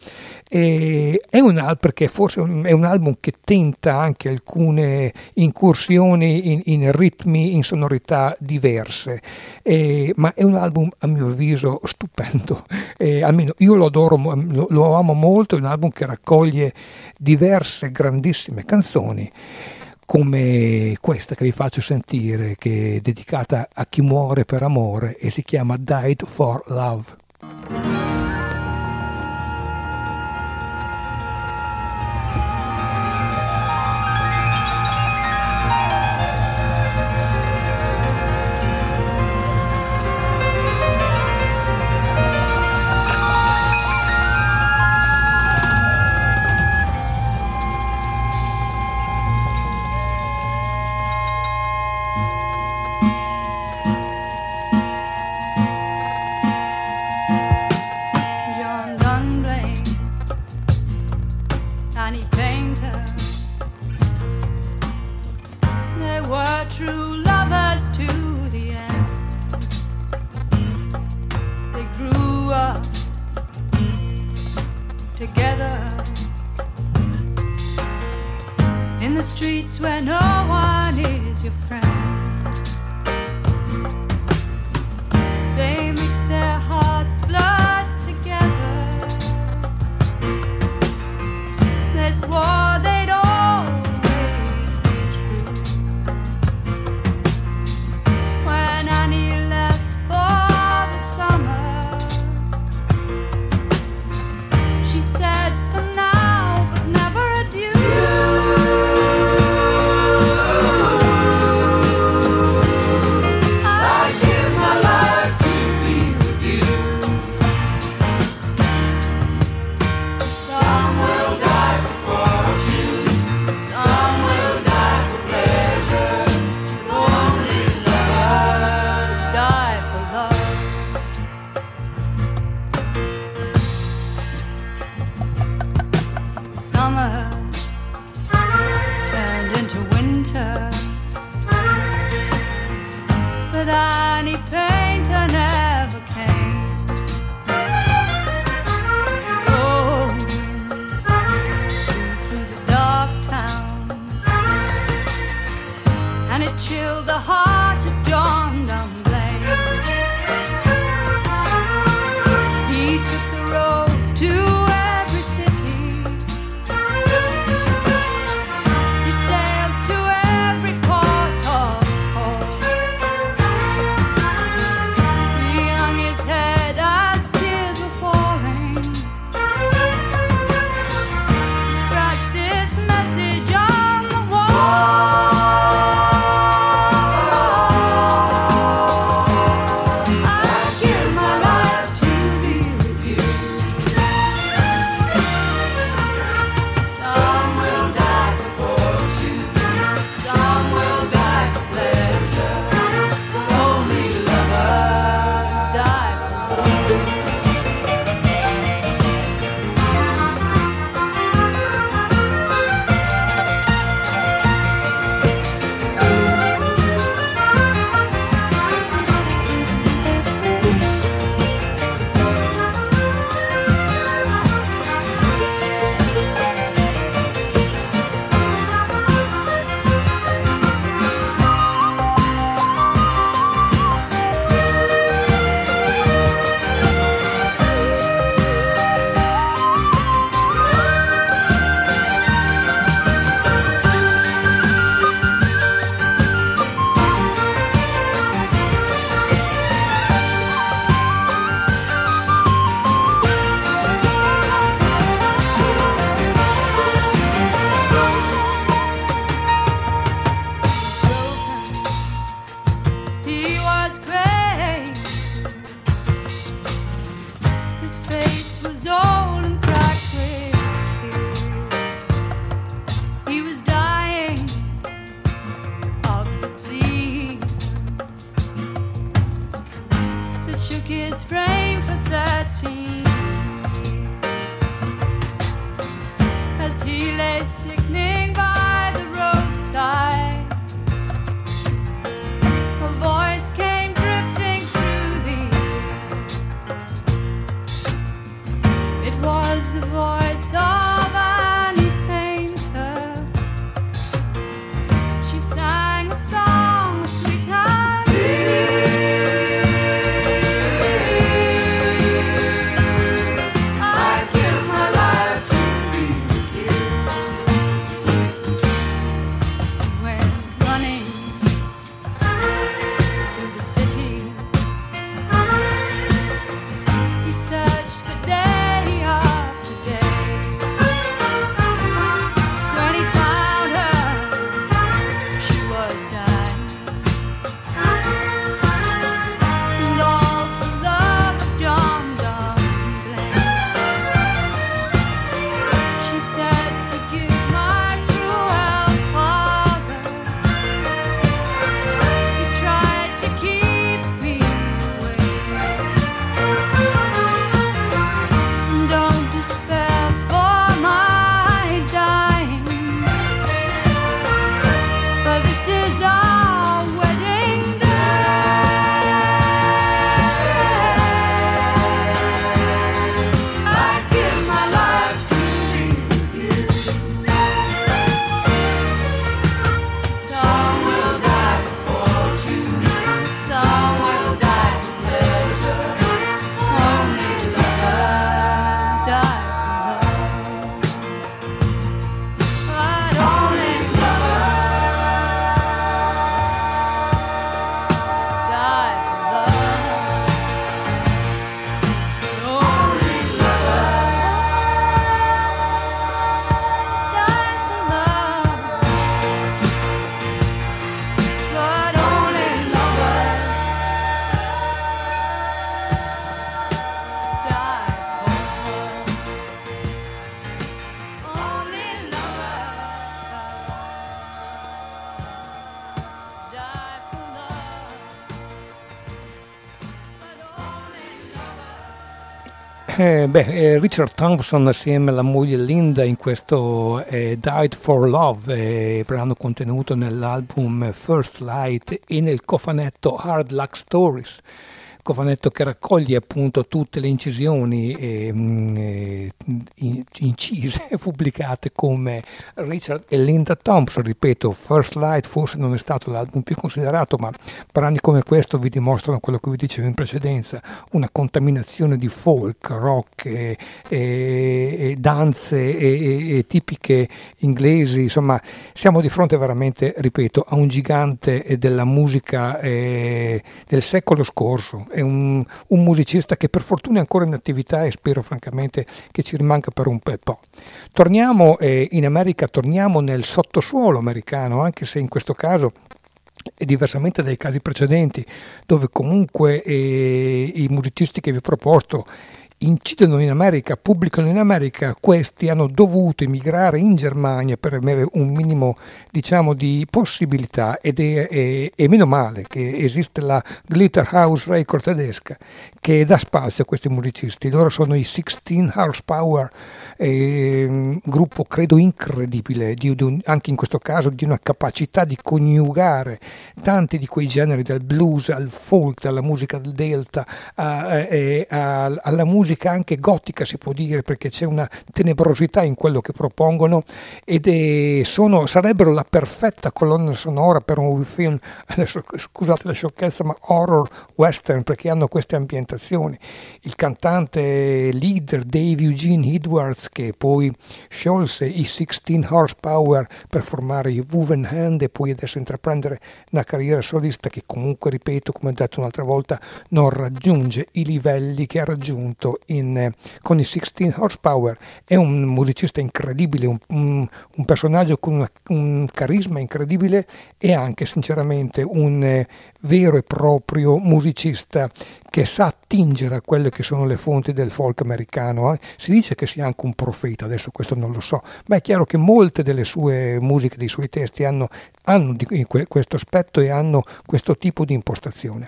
E è un album, perché forse è un album che tenta anche alcune incursioni in, in ritmi, in sonorità diverse, e, ma è un album a mio avviso stupendo, e, almeno io lo adoro, lo, lo amo molto. È un album che raccoglie diverse grandissime canzoni, come questa che vi faccio sentire, che è dedicata a chi muore per amore e si chiama Died for Love. Eh, beh, eh, Richard Thompson assieme alla moglie Linda in questo eh, Died for Love, eh, brano contenuto nell'album First Light e nel cofanetto Hard Luck Stories, cofanetto che raccoglie appunto tutte le incisioni eh, in, incise pubblicate come Richard e Linda Thompson. Ripeto, First Light forse non è stato l'album più considerato, ma brani come questo vi dimostrano quello che vi dicevo in precedenza, una contaminazione di folk, rock e, e, e danze e, e tipiche inglesi. Insomma, siamo di fronte veramente, ripeto, a un gigante della musica eh, del secolo scorso. È un, un musicista che per fortuna è ancora in attività e spero francamente che ci rimanga per un bel po'. Torniamo eh, in America, torniamo nel sottosuolo americano, anche se in questo caso e diversamente dai casi precedenti, dove comunque eh, i musicisti che vi ho proposto incidono in America, pubblicano in America, questi hanno dovuto emigrare in Germania per avere un minimo, diciamo, di possibilità, ed è, è, è meno male che esiste la Glitterhouse Record tedesca che dà spazio a questi musicisti. Loro sono i sixteen Horsepower, eh, gruppo credo incredibile, di, di un, anche in questo caso di una capacità di coniugare tanti di quei generi, dal blues al folk, dalla musica del delta a, eh, a, alla musica anche gotica, si può dire, perché c'è una tenebrosità in quello che propongono, ed è, sono, sarebbero la perfetta colonna sonora per un film, adesso, scusate la sciocchezza, ma horror western, perché hanno queste ambientazioni. Il cantante leader Dave Eugene Edwards, che poi sciolse i sixteen Horsepower per formare i Woven Hand e poi adesso intraprendere una carriera solista che comunque, ripeto, come ho detto un'altra volta, non raggiunge i livelli che ha raggiunto In, eh, con i sixteen Horsepower. È un musicista incredibile, un, un, un personaggio con una, un carisma incredibile e anche sinceramente un eh, vero e proprio musicista che sa attingere a quelle che sono le fonti del folk americano. eh. Si dice che sia anche un profeta, adesso questo non lo so, ma è chiaro che molte delle sue musiche, dei suoi testi hanno, hanno di, que, questo aspetto e hanno questo tipo di impostazione.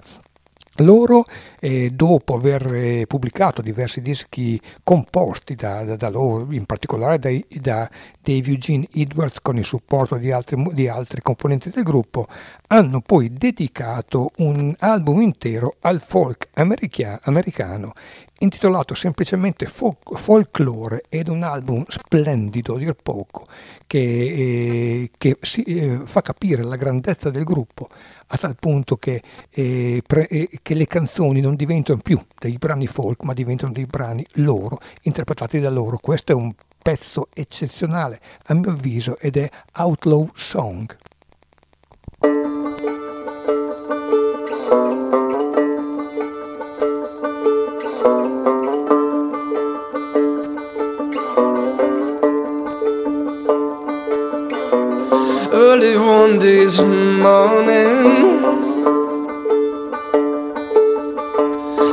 Loro, eh, dopo aver eh, pubblicato diversi dischi composti da, da, da loro, in particolare dai, da Dave Eugene Edwards con il supporto di altri, di altri componenti del gruppo, hanno poi dedicato un album intero al folk america, americano, intitolato semplicemente Folk, Folklore, ed un album splendido a dir poco che, eh, che si, eh, fa capire la grandezza del gruppo, a tal punto che, eh, pre, eh, che le canzoni non diventano più dei brani folk, ma diventano dei brani loro, interpretati da loro. Questo è un pezzo eccezionale a mio avviso ed è Outlaw Song. Early one this morning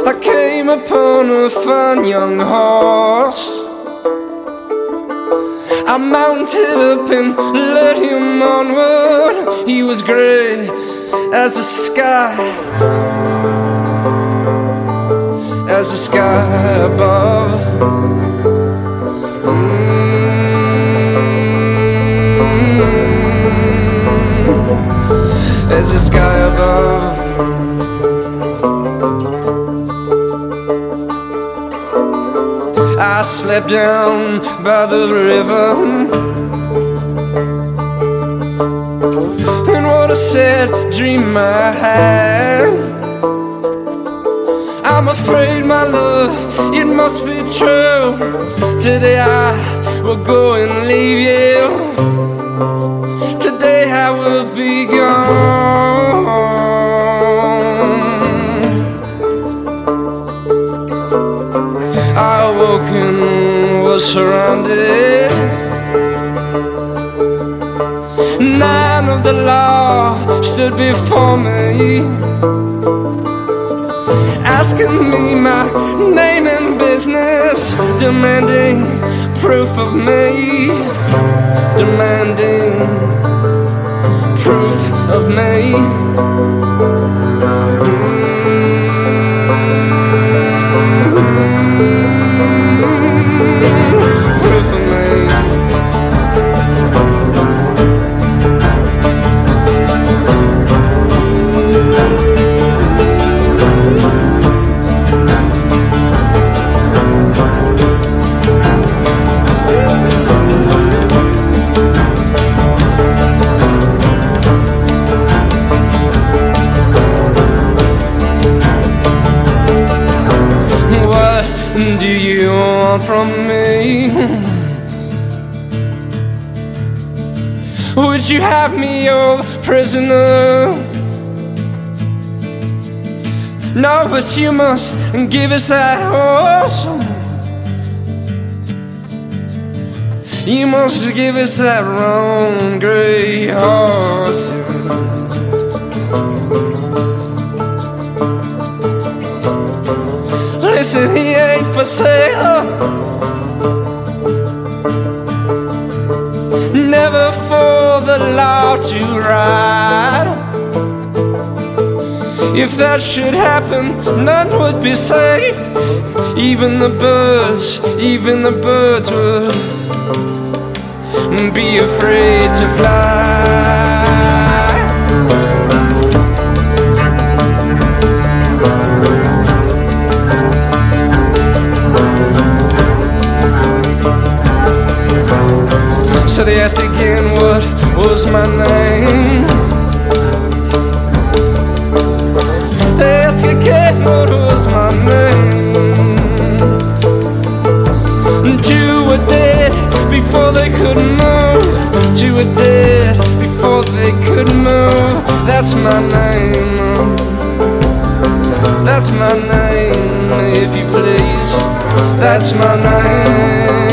I came upon a fine young horse. I mounted up and led him onward. He was grey as the sky, as the sky above. As the sky above. I slept down by the river, and what a sad dream I had. I'm afraid, my love, it must be true. Today I will go and leave you. Today I will be gone. I woke and was surrounded. Nine of the law stood before me, asking me my name and business, demanding proof of me, demanding proof of me. Mm-hmm. want from me? Would you have me your prisoner? No, but you must give us that horse. You must give us that roan grey horse. Listen, he ain't for sale. Never for the law to ride. If that should happen, none would be safe. Even the birds, even the birds would be afraid to fly. So they asked again what was my name. They asked again what was my name. Two were dead before they could move. Two were dead before they could move. That's my name. That's my name, if you please. That's my name.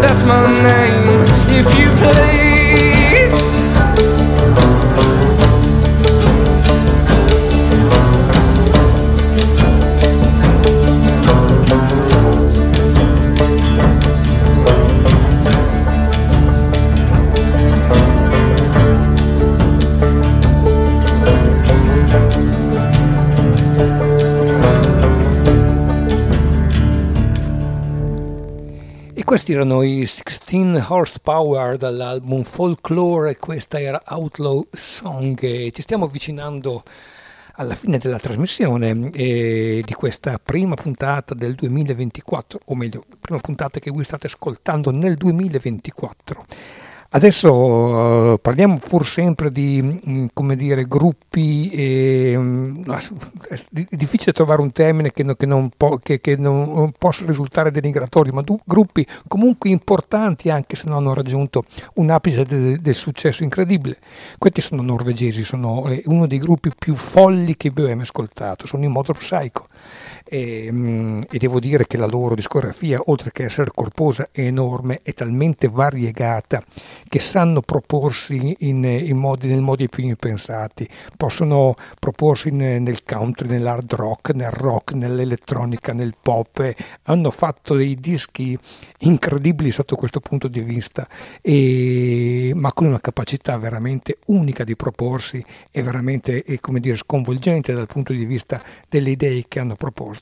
That's my name, if you please. Questi erano i sixteen horsepower dall'album Folklore, questa era Outlaw Song. E ci stiamo avvicinando alla fine della trasmissione eh, di questa prima puntata del duemilaventiquattro, o meglio, prima puntata che voi state ascoltando nel duemilaventiquattro. Adesso eh, parliamo pur sempre di mh, come dire gruppi, eh, mh, è difficile trovare un termine che, no, che, non, po- che, che non possa risultare denigratorio, ma du- gruppi comunque importanti anche se non hanno raggiunto un apice del de successo incredibile. Questi sono norvegesi, sono eh, uno dei gruppi più folli che abbiamo ascoltato, sono i Motor Psycho. E, mh, e devo dire che la loro discografia, oltre che essere corposa e enorme, è talmente variegata che sanno proporsi in, in modi, nel modi più impensati. Possono proporsi in, nel country, nell'hard rock, nel rock, nell'elettronica, nel pop. Eh, hanno fatto dei dischi incredibili sotto questo punto di vista, e, ma con una capacità veramente unica di proporsi e veramente e, come dire, sconvolgente dal punto di vista delle idee che hanno proposto.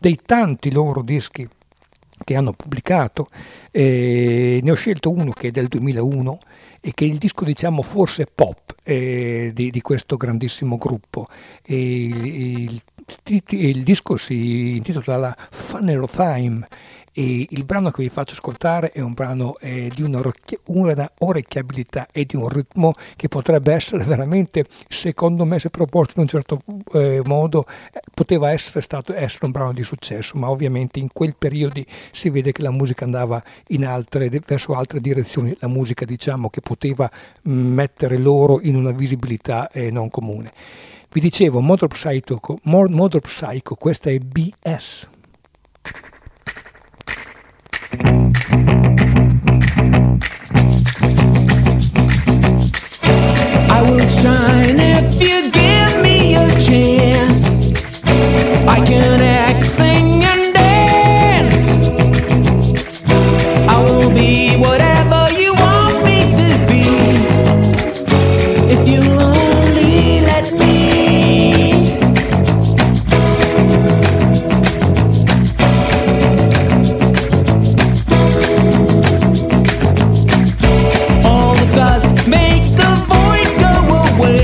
Dei tanti loro dischi che hanno pubblicato, eh, ne ho scelto uno che è del duemilauno e che è il disco, diciamo, forse pop eh, di, di questo grandissimo gruppo. E il, il, il, il disco si intitola Funeral Time e il brano che vi faccio ascoltare è un brano eh, di una, orecchi- una orecchiabilità e di un ritmo che potrebbe essere veramente, secondo me, se proposto in un certo eh, modo, eh, poteva essere stato essere un brano di successo, ma ovviamente in quel periodo si vede che la musica andava in altre, verso altre direzioni, la musica, diciamo, che poteva mh, mettere loro in una visibilità eh, non comune. Vi dicevo, Motor Psycho, Motor Psycho, questa è B S. I will shine if you give me a chance. I can act, sing, and dance. I will be whatever you want me to be. If you'll only let me. All the dust makes the void go away.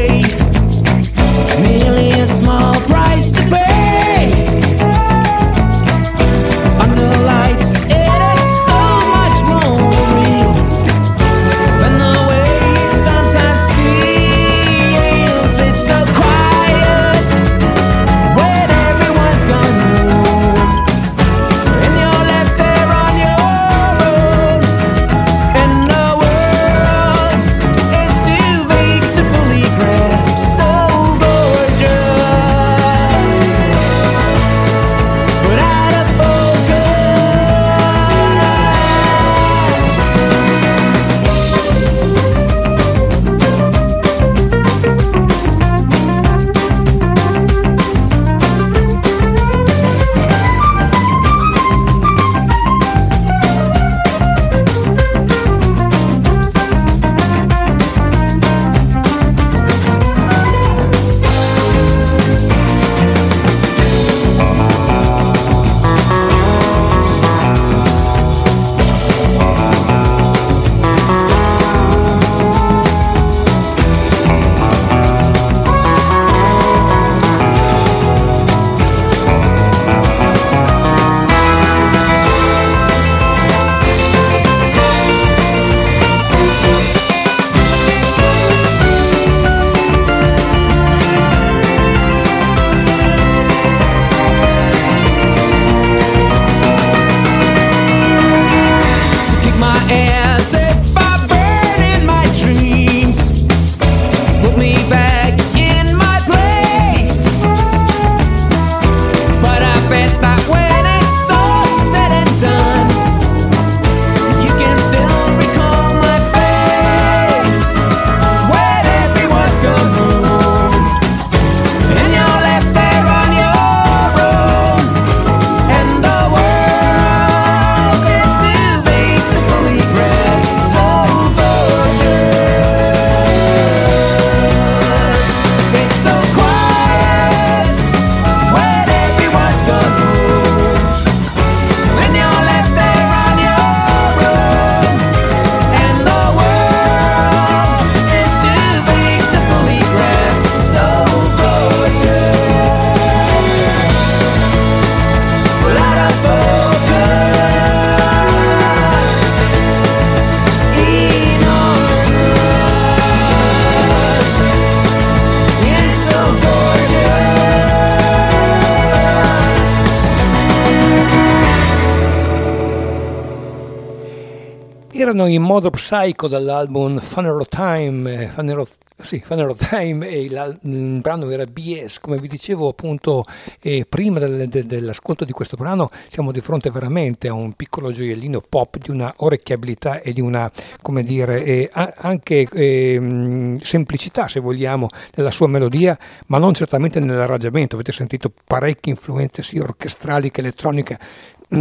erano in modo psycho dall'album Funeral Time, Funeral, sì, Funeral Time, e la, il brano era B S. Come vi dicevo appunto eh, prima del, del, dell'ascolto di questo brano, siamo di fronte veramente a un piccolo gioiellino pop di una orecchiabilità e di una, come dire, eh, anche eh, semplicità se vogliamo nella sua melodia, ma non certamente nell'arrangiamento. Avete sentito parecchie influenze sia orchestrali che elettroniche.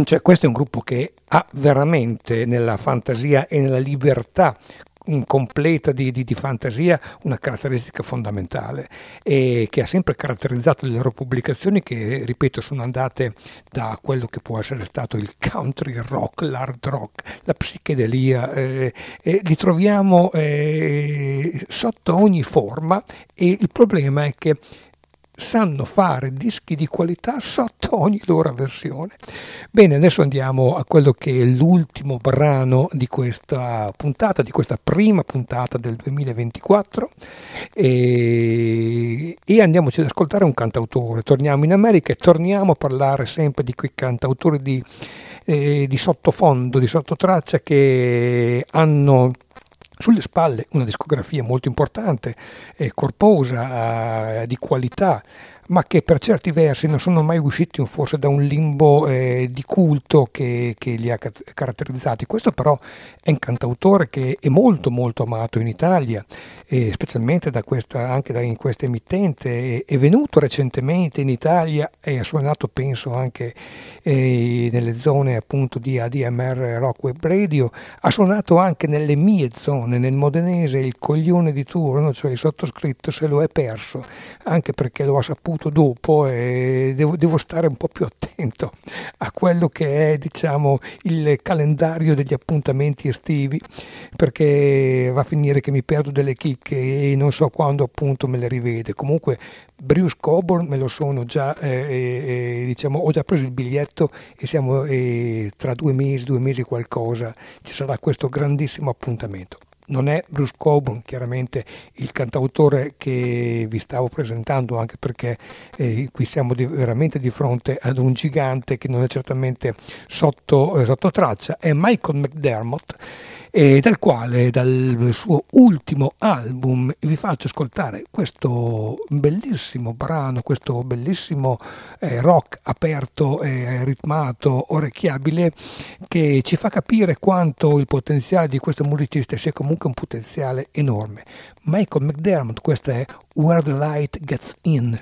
Cioè, questo è un gruppo che ha veramente nella fantasia e nella libertà completa di, di, di fantasia una caratteristica fondamentale, e che ha sempre caratterizzato le loro pubblicazioni, che ripeto sono andate da quello che può essere stato il country rock, l'hard rock, la psichedelia, eh, eh, li troviamo eh, sotto ogni forma, e il problema è che sanno fare dischi di qualità sotto ogni loro versione. Bene, adesso andiamo a quello che è l'ultimo brano di questa puntata, di questa prima puntata del duemilaventiquattro, e, e andiamoci ad ascoltare un cantautore. Torniamo in America e torniamo a parlare sempre di quei cantautori di, eh, di sottofondo, di sottotraccia, che hanno sulle spalle una discografia molto importante, eh, corposa, eh, di qualità, ma che per certi versi non sono mai usciti forse da un limbo eh, di culto che, che li ha caratterizzati. Questo però è un cantautore che è molto molto amato in Italia, eh, specialmente da questa, anche da in questa emittente. È venuto recentemente in Italia e ha suonato penso anche eh, nelle zone appunto di A D M R Rock Web Radio, ha suonato anche nelle mie zone, nel modenese, il coglione di turno, cioè il sottoscritto, se lo è perso, anche perché lo ha saputo dopo, e devo, devo stare un po' più attento a quello che è, diciamo, il calendario degli appuntamenti estivi, perché va a finire che mi perdo delle chicche e non so quando appunto me le rivede. Comunque Bruce Coburn me lo sono già eh, eh, diciamo, ho già preso il biglietto, e siamo eh, tra due mesi due mesi qualcosa ci sarà questo grandissimo appuntamento. Non è Bruce Coburn chiaramente il cantautore che vi stavo presentando, anche perché eh, qui siamo di, veramente di fronte ad un gigante che non è certamente sotto, eh, sotto traccia. È Michael McDermott, eh, dal quale, dal suo ultimo album, vi faccio ascoltare questo bellissimo brano, questo bellissimo eh, rock aperto, eh, ritmato, orecchiabile, che ci fa capire quanto il potenziale di questo musicista sia comunque un potenziale enorme. Michael McDermott, questa è Where the Light Gets In.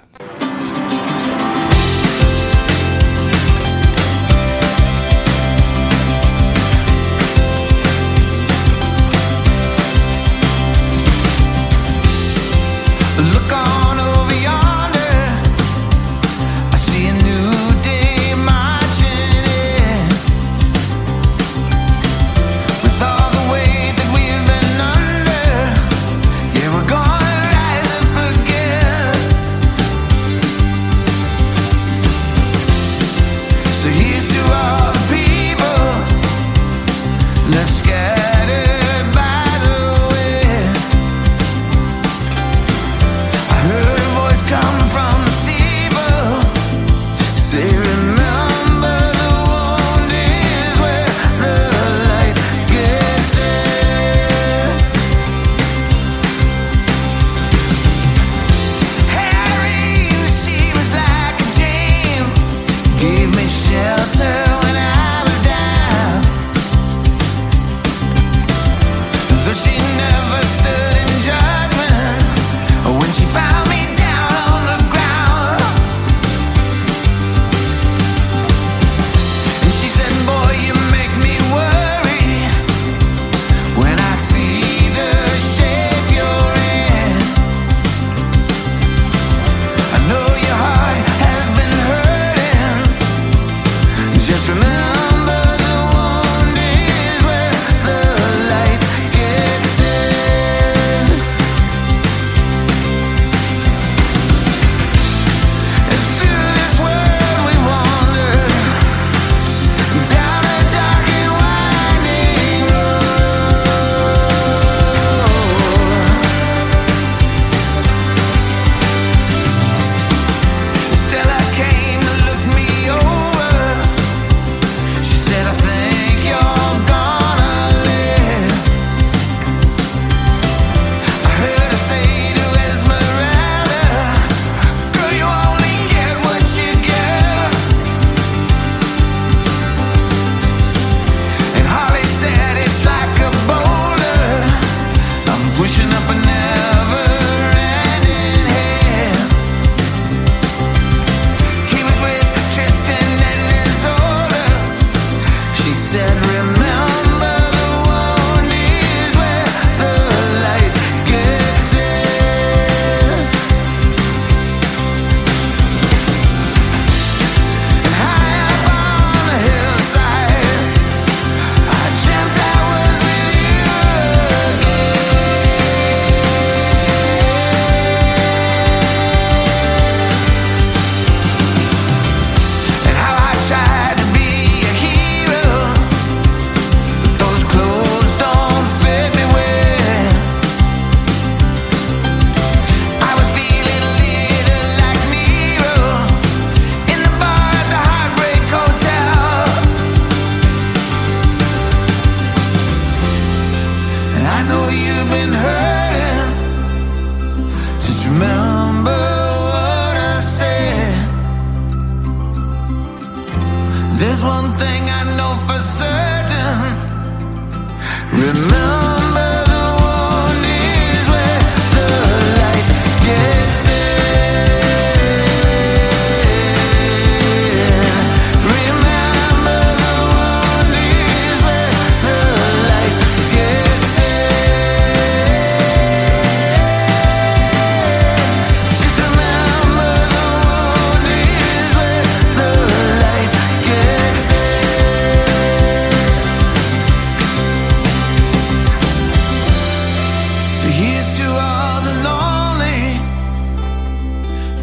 So here's to all the lonely.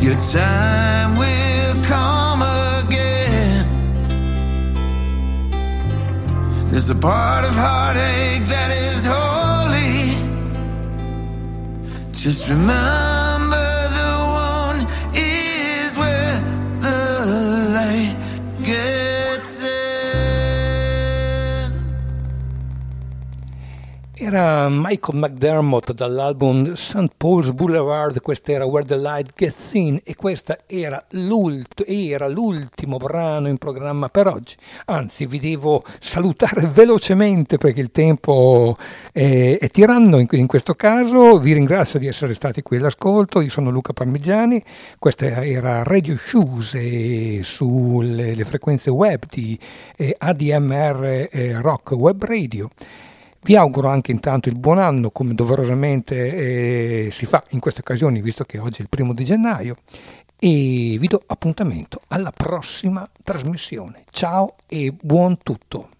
Your time will come again. There's a part of heartache that is holy. Just remember. Era Michael McDermott dall'album Saint Paul's Boulevard, questa era Where the Light Gets In, e questa era, l'ult- era l'ultimo brano in programma per oggi. Anzi, vi devo salutare velocemente perché il tempo è, è tiranno in, in questo caso. Vi ringrazio di essere stati qui all'ascolto, io sono Luca Parmigiani, questa era Radio Shoes e sulle le frequenze web di eh, A D M R eh, Rock Web Radio. Vi auguro anche intanto il buon anno, come doverosamente eh, si fa in queste occasioni, visto che oggi è il primo di gennaio, e vi do appuntamento alla prossima trasmissione. Ciao e buon tutto!